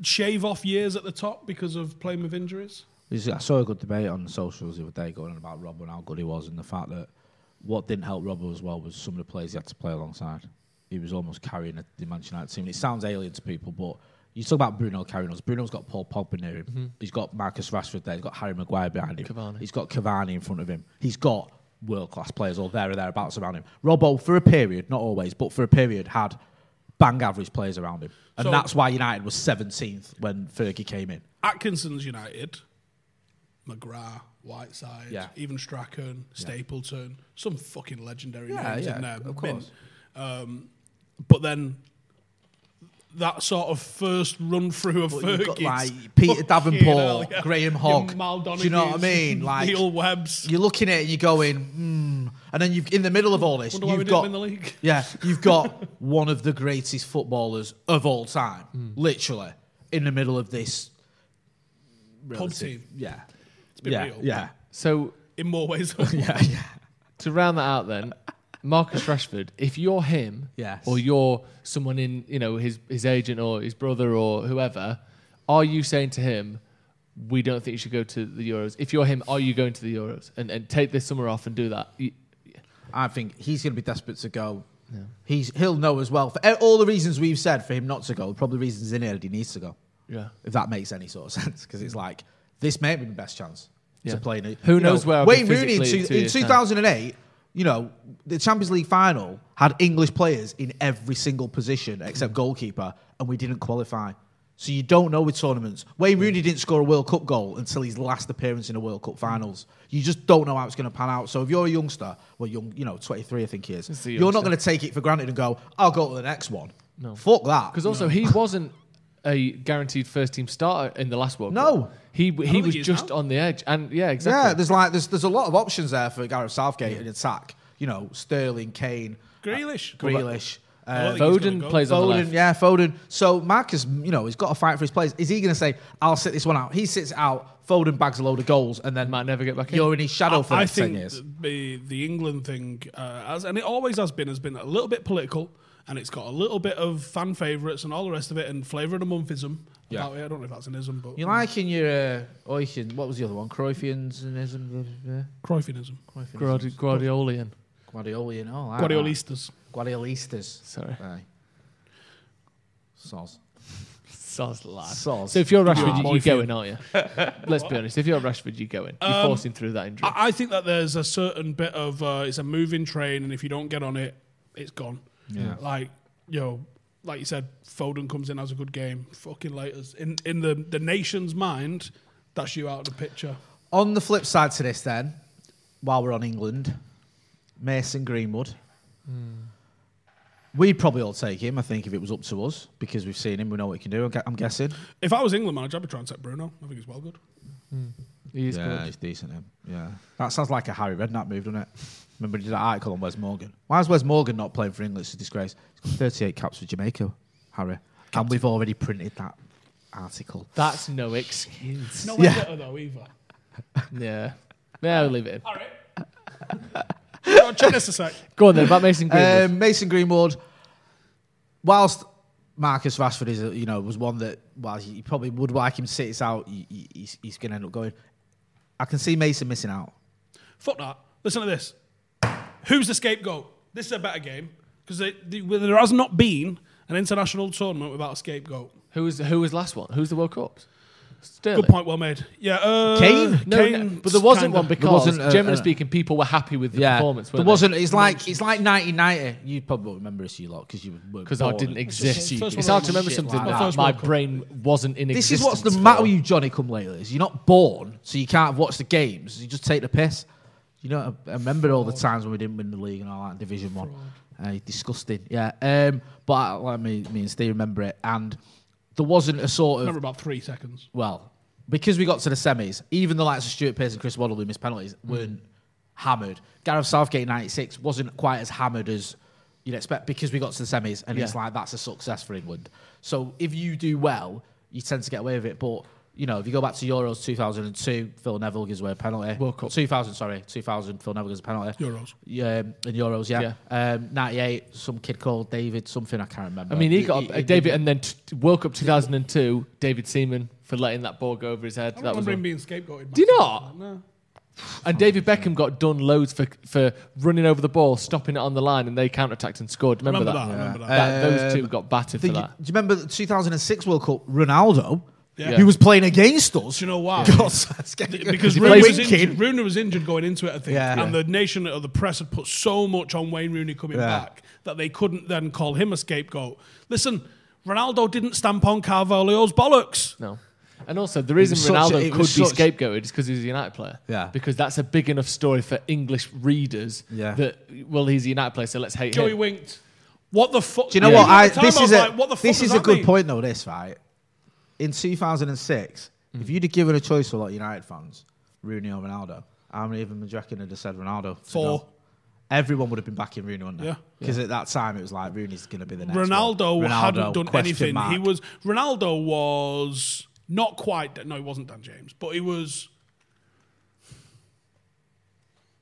shave off years at the top because of playing with injuries? I saw a good debate on the socials the other day going on about Robbo and how good he was, and the fact that what didn't help Robbo as well was some of the players he had to play alongside. He was almost carrying a, the Manchester United team. And it sounds alien to people, but you talk about Bruno carrying us. Bruno's got Paul Pogba near him. Mm-hmm. He's got Marcus Rashford there. He's got Harry Maguire behind him. Cavani. He's got Cavani in front of him. He's got world-class players all there and thereabouts around him. Robbo, for a period, not always, but for a period, had bang-average players around him. And so that's why United was seventeenth when Fergie came in. Atkinson's United, McGrath, Whiteside, yeah. even Strachan, Stapleton, yeah. some fucking legendary yeah, names yeah, in there. Of course. Um, but then that sort of first run through of Fergie, like Peter Davenport, yeah. Graham Hogg. Do you know what I mean? Like Neil Webbs. You're looking at it and you're going, hmm. And then you've in the middle of all this, you've got in the league. Yeah, you've got one of the greatest footballers of all time, mm. literally in the middle of this relative, pub team. Yeah. Yeah, real. yeah. So in more ways, than yeah, one. yeah. To round that out, then, Marcus Rashford, if you're him, yes. or you're someone in, you know, his his agent or his brother or whoever, are you saying to him, we don't think you should go to the Euros? If you're him, are you going to the Euros and and take this summer off and do that? I think he's going to be desperate to go. Yeah. He's he'll know as well for all the reasons we've said for him not to go. Probably reasons in here that he needs to go. Yeah, if that makes any sort of sense, because it's like. This may have been the best chance yeah. to play. Who you knows know, where Wayne Rooney in, two, in two thousand eight, now. you know, the Champions League final had English players in every single position except goalkeeper, and we didn't qualify. So you don't know with tournaments. Wayne yeah. Rooney didn't score a World Cup goal until his last appearance in the World Cup finals. You just don't know how it's going to pan out. So if you're a youngster, well, young, you know, twenty-three, I think he is, you're not going to take it for granted and go, I'll go to the next one. No. Fuck that. Because also no. he wasn't a guaranteed first team starter in the last World no. Cup. He he was just now. on the edge, and yeah, exactly. Yeah, there's like there's there's a lot of options there for Gareth Southgate yeah. in attack. You know, Sterling, Kane, Grealish, uh, Grealish, uh, Foden go. plays Foden, on the left. Yeah, Foden. So Marcus, you know, he's got to fight for his players. Is he going to say, "I'll sit this one out"? He sits out. Foden bags a load of goals, and then might never get back in. You're in his shadow I, for the next ten years. The the England thing, uh, has, and it always has been, has been a little bit political. And it's got a little bit of fan favourites and all the rest of it, and flavour of the monthism. Yeah. About it. I don't know if that's an ism, but you're liking your uh, Oichen. What was the other one? Cruyffianism. Yeah. Cruyffianism. Cruyffianism. Guardiolian. Guardiolian. Oh, I Guardiolistas. Like. Guardiolistas. Sorry. Aye. Soz. Soz lad. Soz. So if you're Rashford, oh, you're going, aren't you? Let's be honest. If you're Rashford, you're going. You're um, forcing through that injury. I, I think that there's a certain bit of uh, it's a moving train, and if you don't get on it, it's gone. Yeah. Like, you know, like you said, Foden comes in, has a good game. Fucking laters. In in the, the nation's mind, that's you out of the picture. On the flip side to this then, while we're on England, Mason Greenwood. Mm. We'd probably all take him, I think, if it was up to us, because we've seen him, we know what he can do, I'm guessing. If I was England manager, I'd be trying to take Bruno. I think he's well good. Mm. He is yeah, good. He's decent, him. Yeah. That sounds like a Harry Redknapp move, doesn't it? Remember he did that article on Wes Morgan. Why is Wes Morgan not playing for England? It's a disgrace. He's got thirty-eight caps for Jamaica, Harry. Captain. And we've already printed that. article. That's no excuse. No way yeah. better though either. Yeah. Yeah, we'll leave it in. All right. Go on, check this a sec. Go on then, about Mason Greenwood. Um, Mason Greenwood, whilst Marcus Rashford is, a, you know, was one that, while you probably would like him to sit this out, he, he, he's, he's going to end up going. I can see Mason missing out. Fuck that. Listen to this. Who's the scapegoat? This is a better game, because they, they, there has not been an international tournament without a scapegoat. Who was who was last one? Who's the World Cup? Sterling. Good point, well made. Yeah, uh, Kane. No, Kane, no, but there wasn't kinda. one because, wasn't, uh, generally uh, speaking, people were happy with the yeah, performance. There wasn't. They? It's like it's like nineteen ninety. You probably won't remember this, you lot, because you were because I didn't exist. It's, it's hard to remember something like that. My brain wasn't in existence. This is what's the matter with you, Johnny Come Lately. Is you're not born, so you can't watch the games. You just take the piss. You know, I remember all the times when we didn't win the league and all that in Division One. Uh, disgusting. Yeah, um, but I, like me, me and Steve remember it and. There wasn't a sort of... I remember about three seconds. Well, because we got to the semis, even the likes of Stuart Pearce and Chris Waddle who missed penalties weren't mm. hammered. Gareth Southgate ninety-six wasn't quite as hammered as you'd expect because we got to the semis and yeah. it's like, that's a success for England. So if you do well, you tend to get away with it. But, you know, if you go back to Euros two thousand two, Phil Neville gives away a penalty. World Cup. two thousand, sorry, two thousand, Phil Neville gives a penalty. Euros. Yeah, in Euros, yeah. yeah. Um, ninety-eight, some kid called David, something I can't remember. I mean, he got he, up, he, David, he, and then t- World Cup two thousand two, David Seaman for letting that ball go over his head. I that was him being scapegoated. Do you not? No. And David Beckham got done loads for for running over the ball, stopping it on the line, and they counter-attacked and scored. Remember, remember that? that? Yeah. Remember that. Um, that. Those two got battered the, for that. Do you remember the two thousand six World Cup, Ronaldo... Yeah. He was playing against us. Do you know why? God, because Rooney was, injured, Rooney was injured going into it, I think. Yeah. And yeah. the nation or the press had put so much on Wayne Rooney coming yeah. back that they couldn't then call him a scapegoat. Listen, Ronaldo didn't stamp on Carvalho's bollocks. No. And also, the reason Ronaldo a, could be such... scapegoated is because he's a United player. Yeah. Because that's a big enough story for English readers yeah. that, well, he's a United player, so let's hate Joey him. Joey winked. What the fuck? Do you know yeah. what? I, this I is a, like, this fuck is a good mean? point, though, this, right? In two thousand six, mm. if you'd have given a choice to a lot of United fans, Rooney or Ronaldo, how many of them would you reckon would have said Ronaldo? Four. Everyone would have been backing Rooney, wouldn't they? Because yeah. yeah. at that time, it was like, Rooney's going to be the next Ronaldo one. Ronaldo hadn't done anything. Mark. He was Ronaldo was not quite... No, he wasn't Dan James, but he was...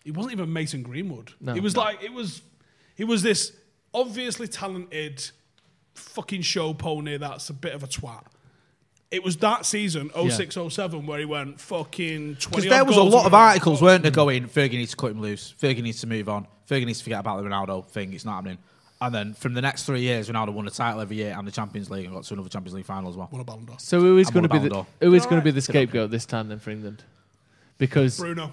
He wasn't even Mason Greenwood. No, he was no. like... It was, he was this obviously talented fucking show pony that's a bit of a twat. It was that season, oh six oh seven, where he went fucking twenty. Because there was a lot of articles, weren't there, going, Fergie needs to cut him loose, Fergie needs to move on, Fergie needs to forget about the Ronaldo thing, it's not happening. And then from the next three years, Ronaldo won the title every year and the Champions League and got to another Champions League final as well. Won a Ballon d'Or. So who is going to be the who is going to be the scapegoat this time then for England? Because Bruno.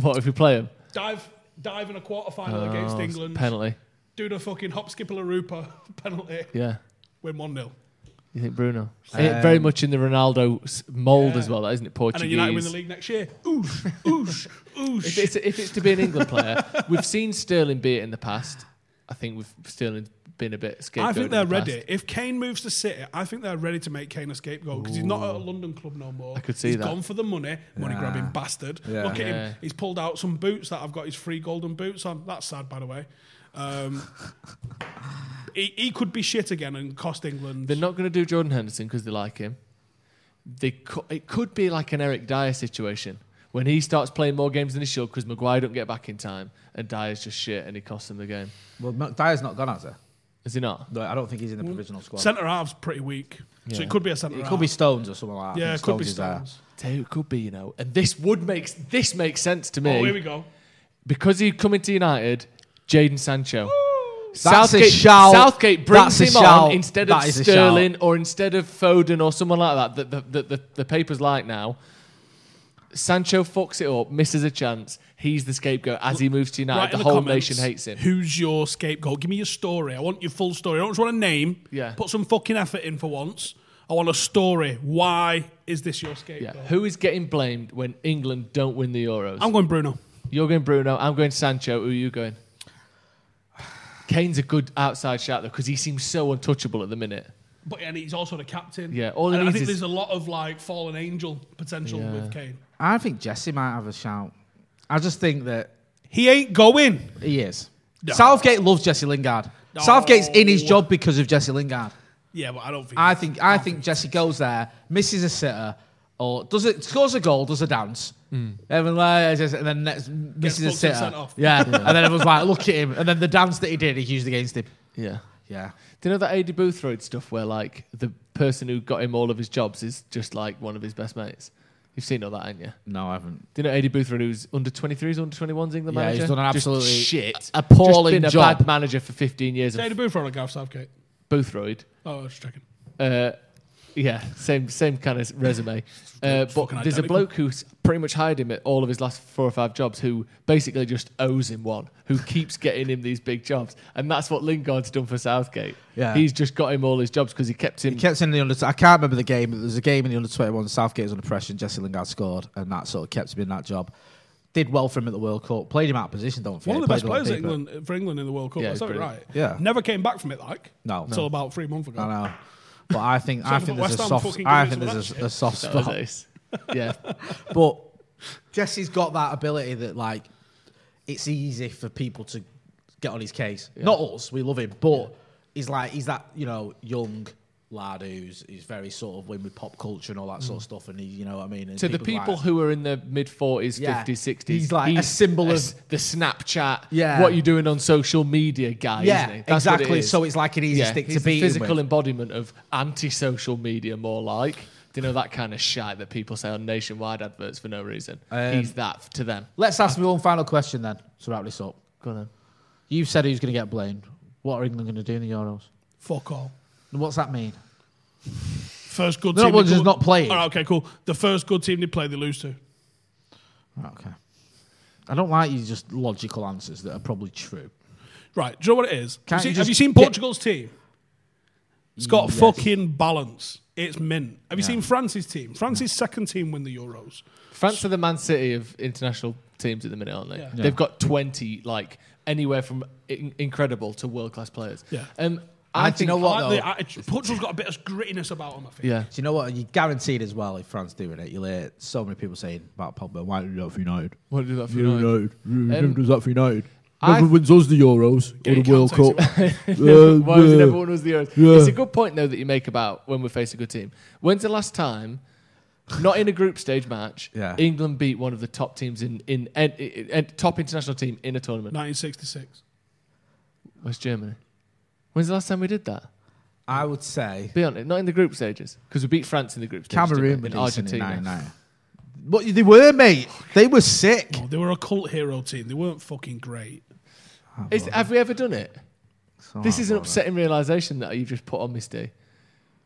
What if we play him? Dive, dive in a quarter final oh, against England. Penalty. Do the fucking hop, skip, la Rupa penalty. Yeah. Win one nil. You think Bruno? Um, very much in the Ronaldo mould yeah. as well, isn't it? Portuguese. And United win the league next year. Oosh, oosh, oosh. If it's, if it's to be an England player, we've seen Sterling be it in the past. I think we've Sterling been a bit scapegoat. I think they're the ready. Past. If Kane moves to City, I think they're ready to make Kane a scapegoat because he's not at a London club no more. I could see he's that. He's gone for the money, money yeah. grabbing bastard. Yeah. Look at yeah. him. He's pulled out some boots that I've got his free golden boots on. That's sad, by the way. Um, he, he could be shit again and cost England. They're not going to do Jordan Henderson because they like him. They cu- it could be like an Eric Dyer situation when he starts playing more games than he should because Maguire don't get back in time and Dyer's just shit and he costs them the game. Well, Dyer's not gone, has he? Is he not? No, I don't think he's in the provisional squad. Centre half's pretty weak, yeah. so it could be a centre half. It could half. be Stones or something like that. Yeah, it Stones could be Stones. Tell you, it could be, you know. And this would make this makes sense to me. Oh, here we go. Because he'd come into United. Jadon Sancho. Southgate, Southgate brings him on instead of Sterling or instead of Foden or someone like that that the, the, the, the paper's like now. Sancho fucks it up, misses a chance. He's the scapegoat as he moves to United. Right, the, the whole comments, nation hates him. Who's your scapegoat? Give me your story. I want your full story. I don't just want a name. Yeah. Put some fucking effort in for once. I want a story. Why is this your scapegoat? Yeah. Who is getting blamed when England don't win the Euros? I'm going Bruno. You're going Bruno. I'm going Sancho. Who are you going? Kane's a good outside shout, though, because he seems so untouchable at the minute. But and he's also the captain. Yeah, all and I think is there's a lot of like fallen angel potential yeah. with Kane. I think Jesse might have a shout. I just think that... He ain't going. He is. No. Southgate loves Jesse Lingard. No. Southgate's in his job because of Jesse Lingard. Yeah, but I don't think... I think I, I think, think Jesse goes there, misses a sitter, or does it scores a goal, does a dance. Mm. And then next misses a sitter. Off. Yeah. yeah. And then everyone's like, look at him. And then the dance that he did, he used against him. Yeah. Yeah. Do you know that Aidy Boothroyd stuff where, like, the person who got him all of his jobs is just, like, one of his best mates? You've seen all that, haven't you? No, I haven't. Do you know Aidy Boothroyd, who's under twenty-threes, under twenty-ones England yeah, manager? Yeah, he's done an absolutely just shit, appalling job. Just been a bad manager for fifteen years. Is Aidy Boothroyd or Gareth Southgate? Boothroyd. Oh, I was checking. Uh, yeah, same same kind of resume. Uh, but there's a bloke who's pretty much hired him at all of his last four or five jobs who basically just owes him one, who keeps getting him these big jobs. And that's what Lingard's done for Southgate. Yeah. He's just got him all his jobs because he kept him... He kept him in the under... I can't remember the game, but there was a game in the under twenty-one, Southgate was under pressure and Jesse Lingard scored, and that sort of kept him in that job. Did well for him at the World Cup. Played him out of position, don't forget. One of the best players England, for England in the World Cup. Yeah, that's not right. Yeah. Never came back from it, like. No. Until no. about three months ago. I know. But I think, I think there's a soft, I think there's a, a soft spot. Yeah. But Jesse's got that ability that, like, it's easy for people to get on his case. Yeah. Not us, we love him. But yeah. he's like, he's that, you know, young... lad who's he's very sort of in with pop culture and all that sort of stuff, and he, you know what I mean. And to people the people like, who are in the mid forties, fifties, sixties, he's like he's a symbol a, of the Snapchat. Yeah, what you're doing on social media, guy. Yeah, isn't he? That's exactly. What it is. So it's like an easy yeah, stick he's to beat. Physical with. Embodiment of anti-social media, more like do you know that kind of shite that people say on nationwide adverts for no reason. Um, he's that to them. Let's ask me one final question then to wrap this up. Go on then. You've said who's going to get blamed. What are England going to do in the Euros? Fuck all. What's that mean? First good no, team... No, one's just not playing. All right, okay, cool. The first good team they play, they lose to. Right, okay. I don't like you just logical answers that are probably true. Right, do you know what it is? Have you, see, have you seen Portugal's team? It's got yes. fucking balance. It's mint. Have you yeah. seen France's team? France's yeah. second team win the Euros. France so, are the Man City of international teams at the minute, aren't they? Yeah. Yeah. They've got twenty, like, anywhere from in- incredible to world-class players. Yeah. Um, I, I think, think you know what, though? Portugal's got a bit of grittiness about him, I think. Yeah. Do you know what? You're guaranteed as well, if France doing it, you'll hear so many people saying about Pogba, why don't you do that for United? Why don't you do that for United? United. Um, does that for United. Everyone wins us the Euros or the World Cup. uh, why doesn't yeah. everyone wins the Euros? Yeah. It's a good point, though, that you make about when we face a good team. When's the last time, not in a group stage match, yeah. England beat one of the top teams, in, in, in, in, in top international team in a tournament? nineteen sixty-six. West Germany. When's the last time we did that? I would say... Be honest, not in the group stages. Because we beat France in the group stages. Cameroon and Argentina. But they were, mate. They were sick. Oh, they were a cult hero team. They weren't fucking great. Is, have we ever done it? So this is an upsetting realisation that you've just put on me, Steve.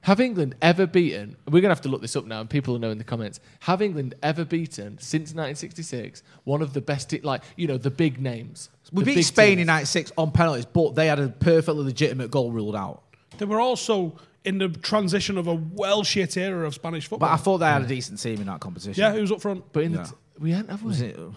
Have England ever beaten... We're going to have to look this up now, and people will know in the comments. Have England ever beaten, since nineteen sixty-six, one of the best... Like, you know, the big names... We beat Spain teams. In ninety-six on penalties, but they had a perfectly legitimate goal ruled out. They were also in the transition of a well shit era of Spanish football. But I thought they had a decent team in that competition. Yeah, who was up front? But in yeah. the t- we hadn't, have we? Was it, oh,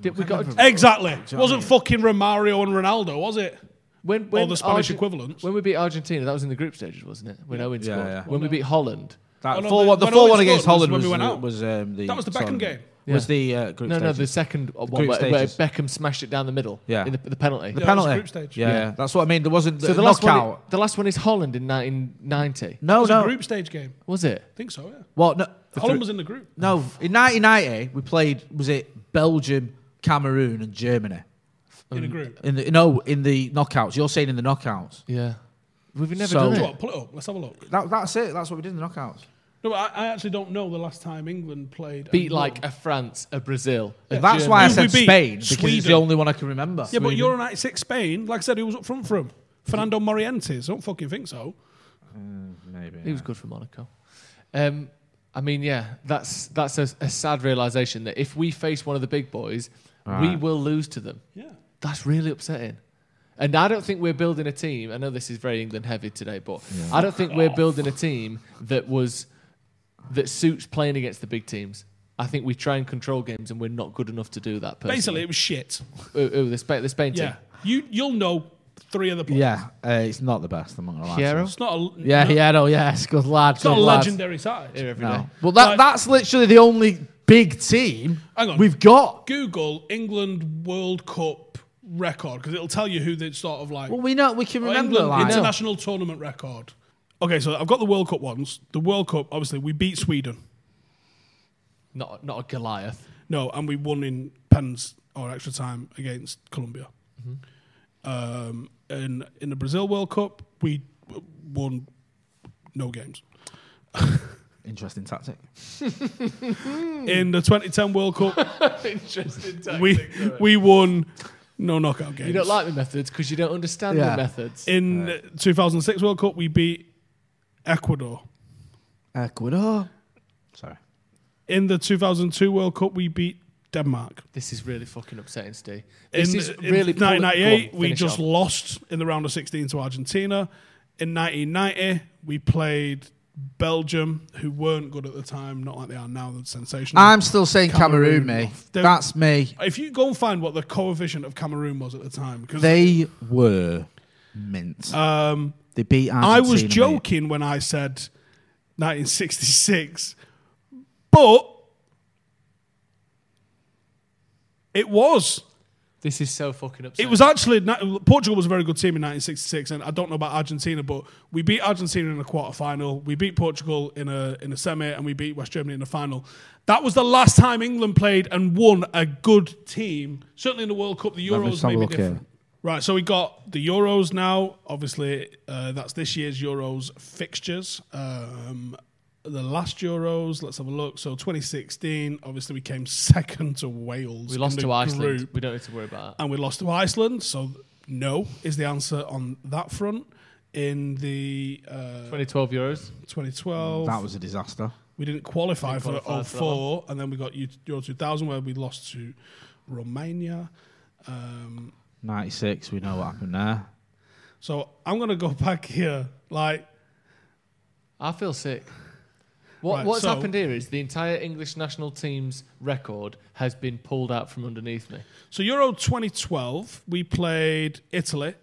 Did we got a, exactly. It wasn't fucking Romario and Ronaldo, was it? When, when or the Spanish Argen- equivalents. When we beat Argentina, that was in the group stages, wasn't it? When yeah. Owen scored. Yeah, yeah. When well, we beat Holland. That well, four, no, the four one against Holland was, was, we was, was um, the... That was the Beckham sorry. game. Yeah. Was the uh, group no, stages. No, the second one the where, where Beckham smashed it down the middle yeah. in the, the penalty. The yeah, penalty. Group stage. Yeah, yeah. yeah, that's what I mean. There wasn't so the, the last knockout. One, the last one is Holland in nineteen ninety. No, no. It was no. a group stage game. Was it? I think so, yeah. Well, no. Holland th- was in the group. No, in nineteen ninety, we played, was it Belgium, Cameroon and Germany? In um, a group? In the, no, in the knockouts. You're saying in the knockouts. Yeah. We've never so, done it. What, pull it up. Let's have a look. That, that's it. That's what we did in the knockouts. No, I, I actually don't know the last time England played. Beat like a France, a Brazil. Yeah. A That's Germany. Why I said Spain, Sweden. Because it's the only one I can remember. Yeah, Sweden. But Euro ninety-six Spain, like I said, who was up front for him? Fernando Morientes. I don't fucking think so. Uh, maybe. He yeah. was good for Monaco. Um, I mean, yeah, that's that's a, a sad realisation that if we face one of the big boys, right. we will lose to them. Yeah, that's really upsetting. And I don't think we're building a team. I know this is very England heavy today, but yeah. I don't think we're building a team that was... that suits playing against the big teams. I think we try and control games and we're not good enough to do that personally. Basically, it was shit. Ooh, ooh, the, Sp- the Spain yeah. team. You, you'll know three other players. Yeah, uh, it's not the best, I'm not going to lie. It's not a... Yeah, no. yeah, no, yeah, it's good lad. It's good not a lads. Legendary side. Here every no. day. Well, that, like, that's literally the only big team hang on. We've got. Google England World Cup record, because it'll tell you who they sort of like... Well, we know, we can remember England like, international no. tournament record. Okay, so I've got the World Cup ones. The World Cup, obviously, we beat Sweden. Not not a Goliath. No, and we won in pens or extra time against Colombia. Mm-hmm. Um, in in the Brazil World Cup, we won no games. Interesting tactic. In the twenty ten World Cup, interesting tactic. We right. we won no knockout games. You don't like the methods because you don't understand yeah. the methods. In right. the two thousand six World Cup, we beat Ecuador. Ecuador. Sorry. In the two thousand two World Cup, we beat Denmark. This is really fucking upsetting, Steve. This in, is really in nineteen ninety-eight, we just off. lost in the round of sixteen to Argentina. In nineteen ninety, we played Belgium, who weren't good at the time, not like they are now. That's sensational. I'm still saying Cameroon, Cameroon me. That's me. If you go and find what the coefficient of Cameroon was at the time, because they were mint. Um, they beat Argentina. I was joking mate. when I said nineteen sixty-six. But it was. This is so fucking upsetting. It was actually... Portugal was a very good team in nineteen sixty-six, and I don't know about Argentina, but we beat Argentina in a quarter-final, we beat Portugal in a in a semi, and we beat West Germany in the final. That was the last time England played and won a good team. Certainly in the World Cup, the Euros may be different. Here. Right, so we got the Euros now. Obviously, uh, that's this year's Euros fixtures. Um... The last Euros, let's have a look. So twenty sixteen, obviously we came second to Wales. We lost to Iceland. Group. We don't need to worry about that. And we lost to Iceland, so no is the answer on that front. In the... Uh, twenty twelve Euros. twenty twelve. That was a disaster. We didn't qualify, we didn't qualify for oh four, and then we got Euro two thousand where we lost to Romania. Um, ninety-six, we know what happened there. So I'm going to go back here, like... I feel sick. What, right, what's so happened here is the entire English national team's record has been pulled out from underneath me. So Euro twenty twelve, we played Italy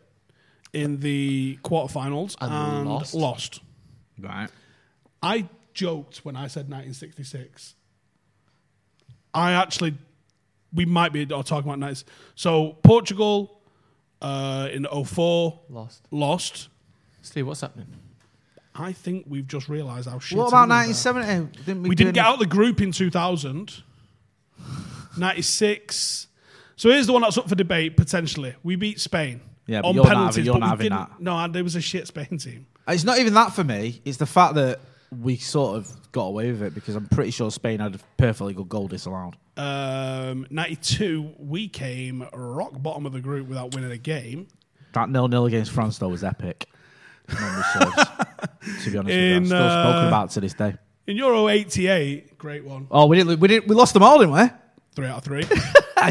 in the quarterfinals and, and lost. lost. Right. I joked when I said nineteen sixty-six. I actually, we might be talking about nights. So Portugal uh, in oh four lost. Lost. Steve, what's happening? I think we've just realised how shit. What about nineteen seventy? Didn't we we didn't get out of the group in two thousand. ninety-six. So here's the one that's up for debate, potentially. We beat Spain. Yeah, but on you're penalties, not having, you're not having that. No, there was a shit Spain team. It's not even that for me. It's the fact that we sort of got away with it because I'm pretty sure Spain had a perfectly good goal disallowed. Um, ninety-two, we came rock bottom of the group without winning a game. That nil-nil against France, though, was epic. Serves, to be honest in, with you, I'm still uh, spoken about to this day. In Euro eighty-eight, great one. Oh, we didn't. We didn't. We lost them all, didn't we? Three out of three.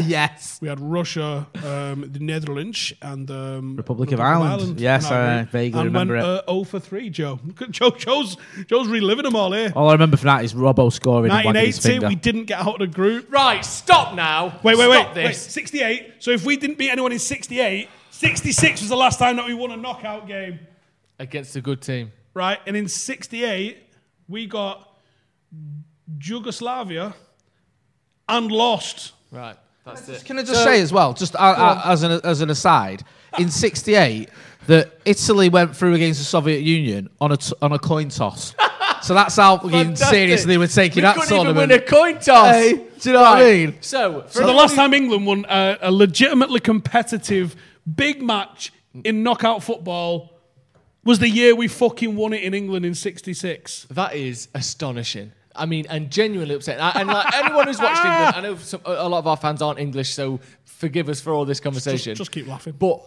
Yes. We had Russia, um, the Netherlands, and um, Republic, Republic of Ireland. Ireland. Yes, I, I vaguely and remember went, it. Uh, oh for three, Joe. Joe Joe's, Joe's reliving them all here. All I remember from that is Robbo scoring. nineteen eighty, we didn't get out of the group. Right, stop now. Wait, wait, stop wait. This. Wait. sixty-eight. So if we didn't beat anyone in sixty-eight, sixty-six was the last time that we won a knockout game. Against a good team. Right, and in sixty-eight, we got Yugoslavia and lost. Right, that's can it. Just, can I just so, say as well, just uh, as, an, as an aside, in sixty-eight, that Italy went through against the Soviet Union on a, t- on a coin toss. So that's how seriously they were taking we that sort of... We couldn't even win a coin toss. Hey, do you know right. what I mean? So, for so the last time England won a, a legitimately competitive big match in knockout football... was the year we fucking won it in England in sixty-six. That is astonishing. I mean, and genuinely upsetting. I, and like anyone who's watched England, I know some, a lot of our fans aren't English, so forgive us for all this conversation. Just, just keep laughing. But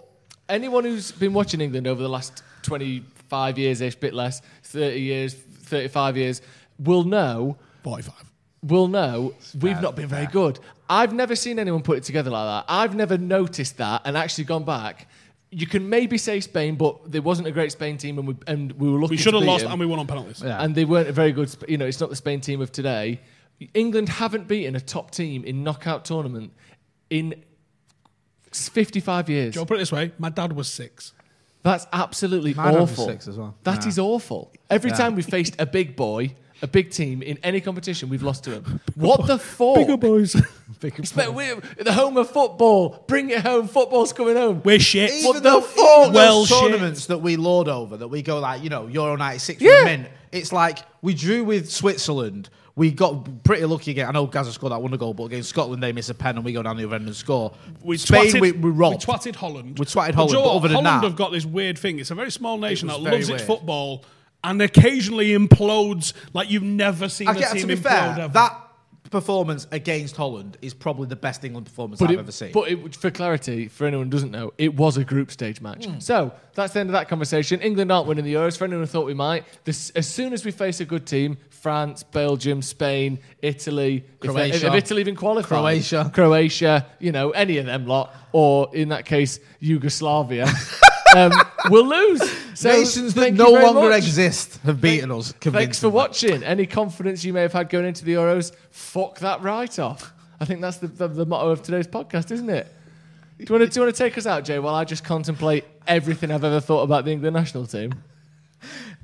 anyone who's been watching England over the last twenty-five years-ish, bit less, thirty years, thirty-five years, will know... forty-five. Will know we've fair, not been very fair. good. I've never seen anyone put it together like that. I've never noticed that and actually gone back... You can maybe say Spain, but there wasn't a great Spain team, and we and we were lucky. We should have lost, them. And we won on penalties. Yeah. And they weren't a very good. You know, it's not the Spain team of today. England haven't beaten a top team in knockout tournament in fifty-five years. Joe, put it this way: my dad was six. That's absolutely my awful. Dad was six as well. That yeah. is awful. Every yeah. time we faced a big boy a big team in any competition, we've lost to them. What the fuck? Bigger boys. Bigger boys. We're the home of football. Bring it home. Football's coming home. We're shit. Even what though, the fuck? Well, tournaments shit. That we lord over, that we go like, you know, Euro ninety-six, yeah. men, it's like we drew with Switzerland. We got pretty lucky again. I know Gaza scored that wonder goal, but against Scotland, they miss a pen and we go down the other end and score. We Spain, twatted, we, we robbed. We twatted Holland. We twatted Holland, but, but other than Holland that, have got this weird thing. It's a very small nation that loves weird. its football and occasionally implodes like you've never seen I a get, team to be implode fair, ever. That performance against Holland is probably the best England performance but I've it, ever seen. But it, for clarity, for anyone who doesn't know, it was a group stage match. Mm. So that's the end of that conversation. England aren't winning the Euros. For anyone who thought we might, this, as soon as we face a good team, France, Belgium, Spain, Italy, Croatia. If, if Italy even qualified, Croatia, Croatia, you know, any of them lot, or in that case, Yugoslavia, um, we'll lose. So nations that no longer much. exist have beaten Th- us. Thanks for watching. Any confidence you may have had going into the Euros, fuck that right off. I think that's the, the, the motto of today's podcast, isn't it? Do you want to take us out, Jay, while I just contemplate everything I've ever thought about the England national team?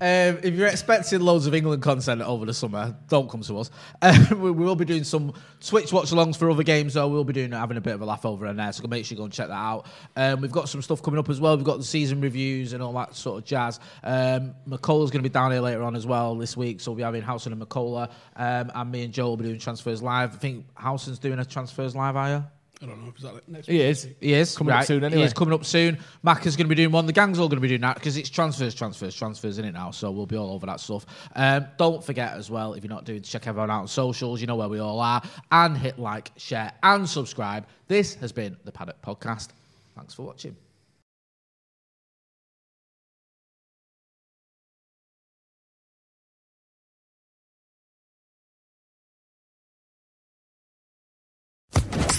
Um, if you're expecting loads of England content over the summer, don't come to us. Um, we, we will be doing some Twitch watch-alongs for other games, though. We'll be doing having a bit of a laugh over in there, so make sure you go and check that out. Um, we've got some stuff coming up as well. We've got the season reviews and all that sort of jazz. Um, McCullough's going to be down here later on as well this week, so we'll be having Housen and McCullough, um, and me and Joe will be doing Transfers Live. I think Housen's doing a Transfers Live, are you? I don't know if that next He week. is. He is. Coming right. up soon anyway. He is coming up soon. Macca's going to be doing one. The gang's all going to be doing that because it's transfers, transfers, transfers in it now. So we'll be all over that stuff. Um, don't forget as well, if you're not doing, check everyone out on socials. You know where we all are. And hit like, share and subscribe. This has been the Paddock Podcast. Thanks for watching.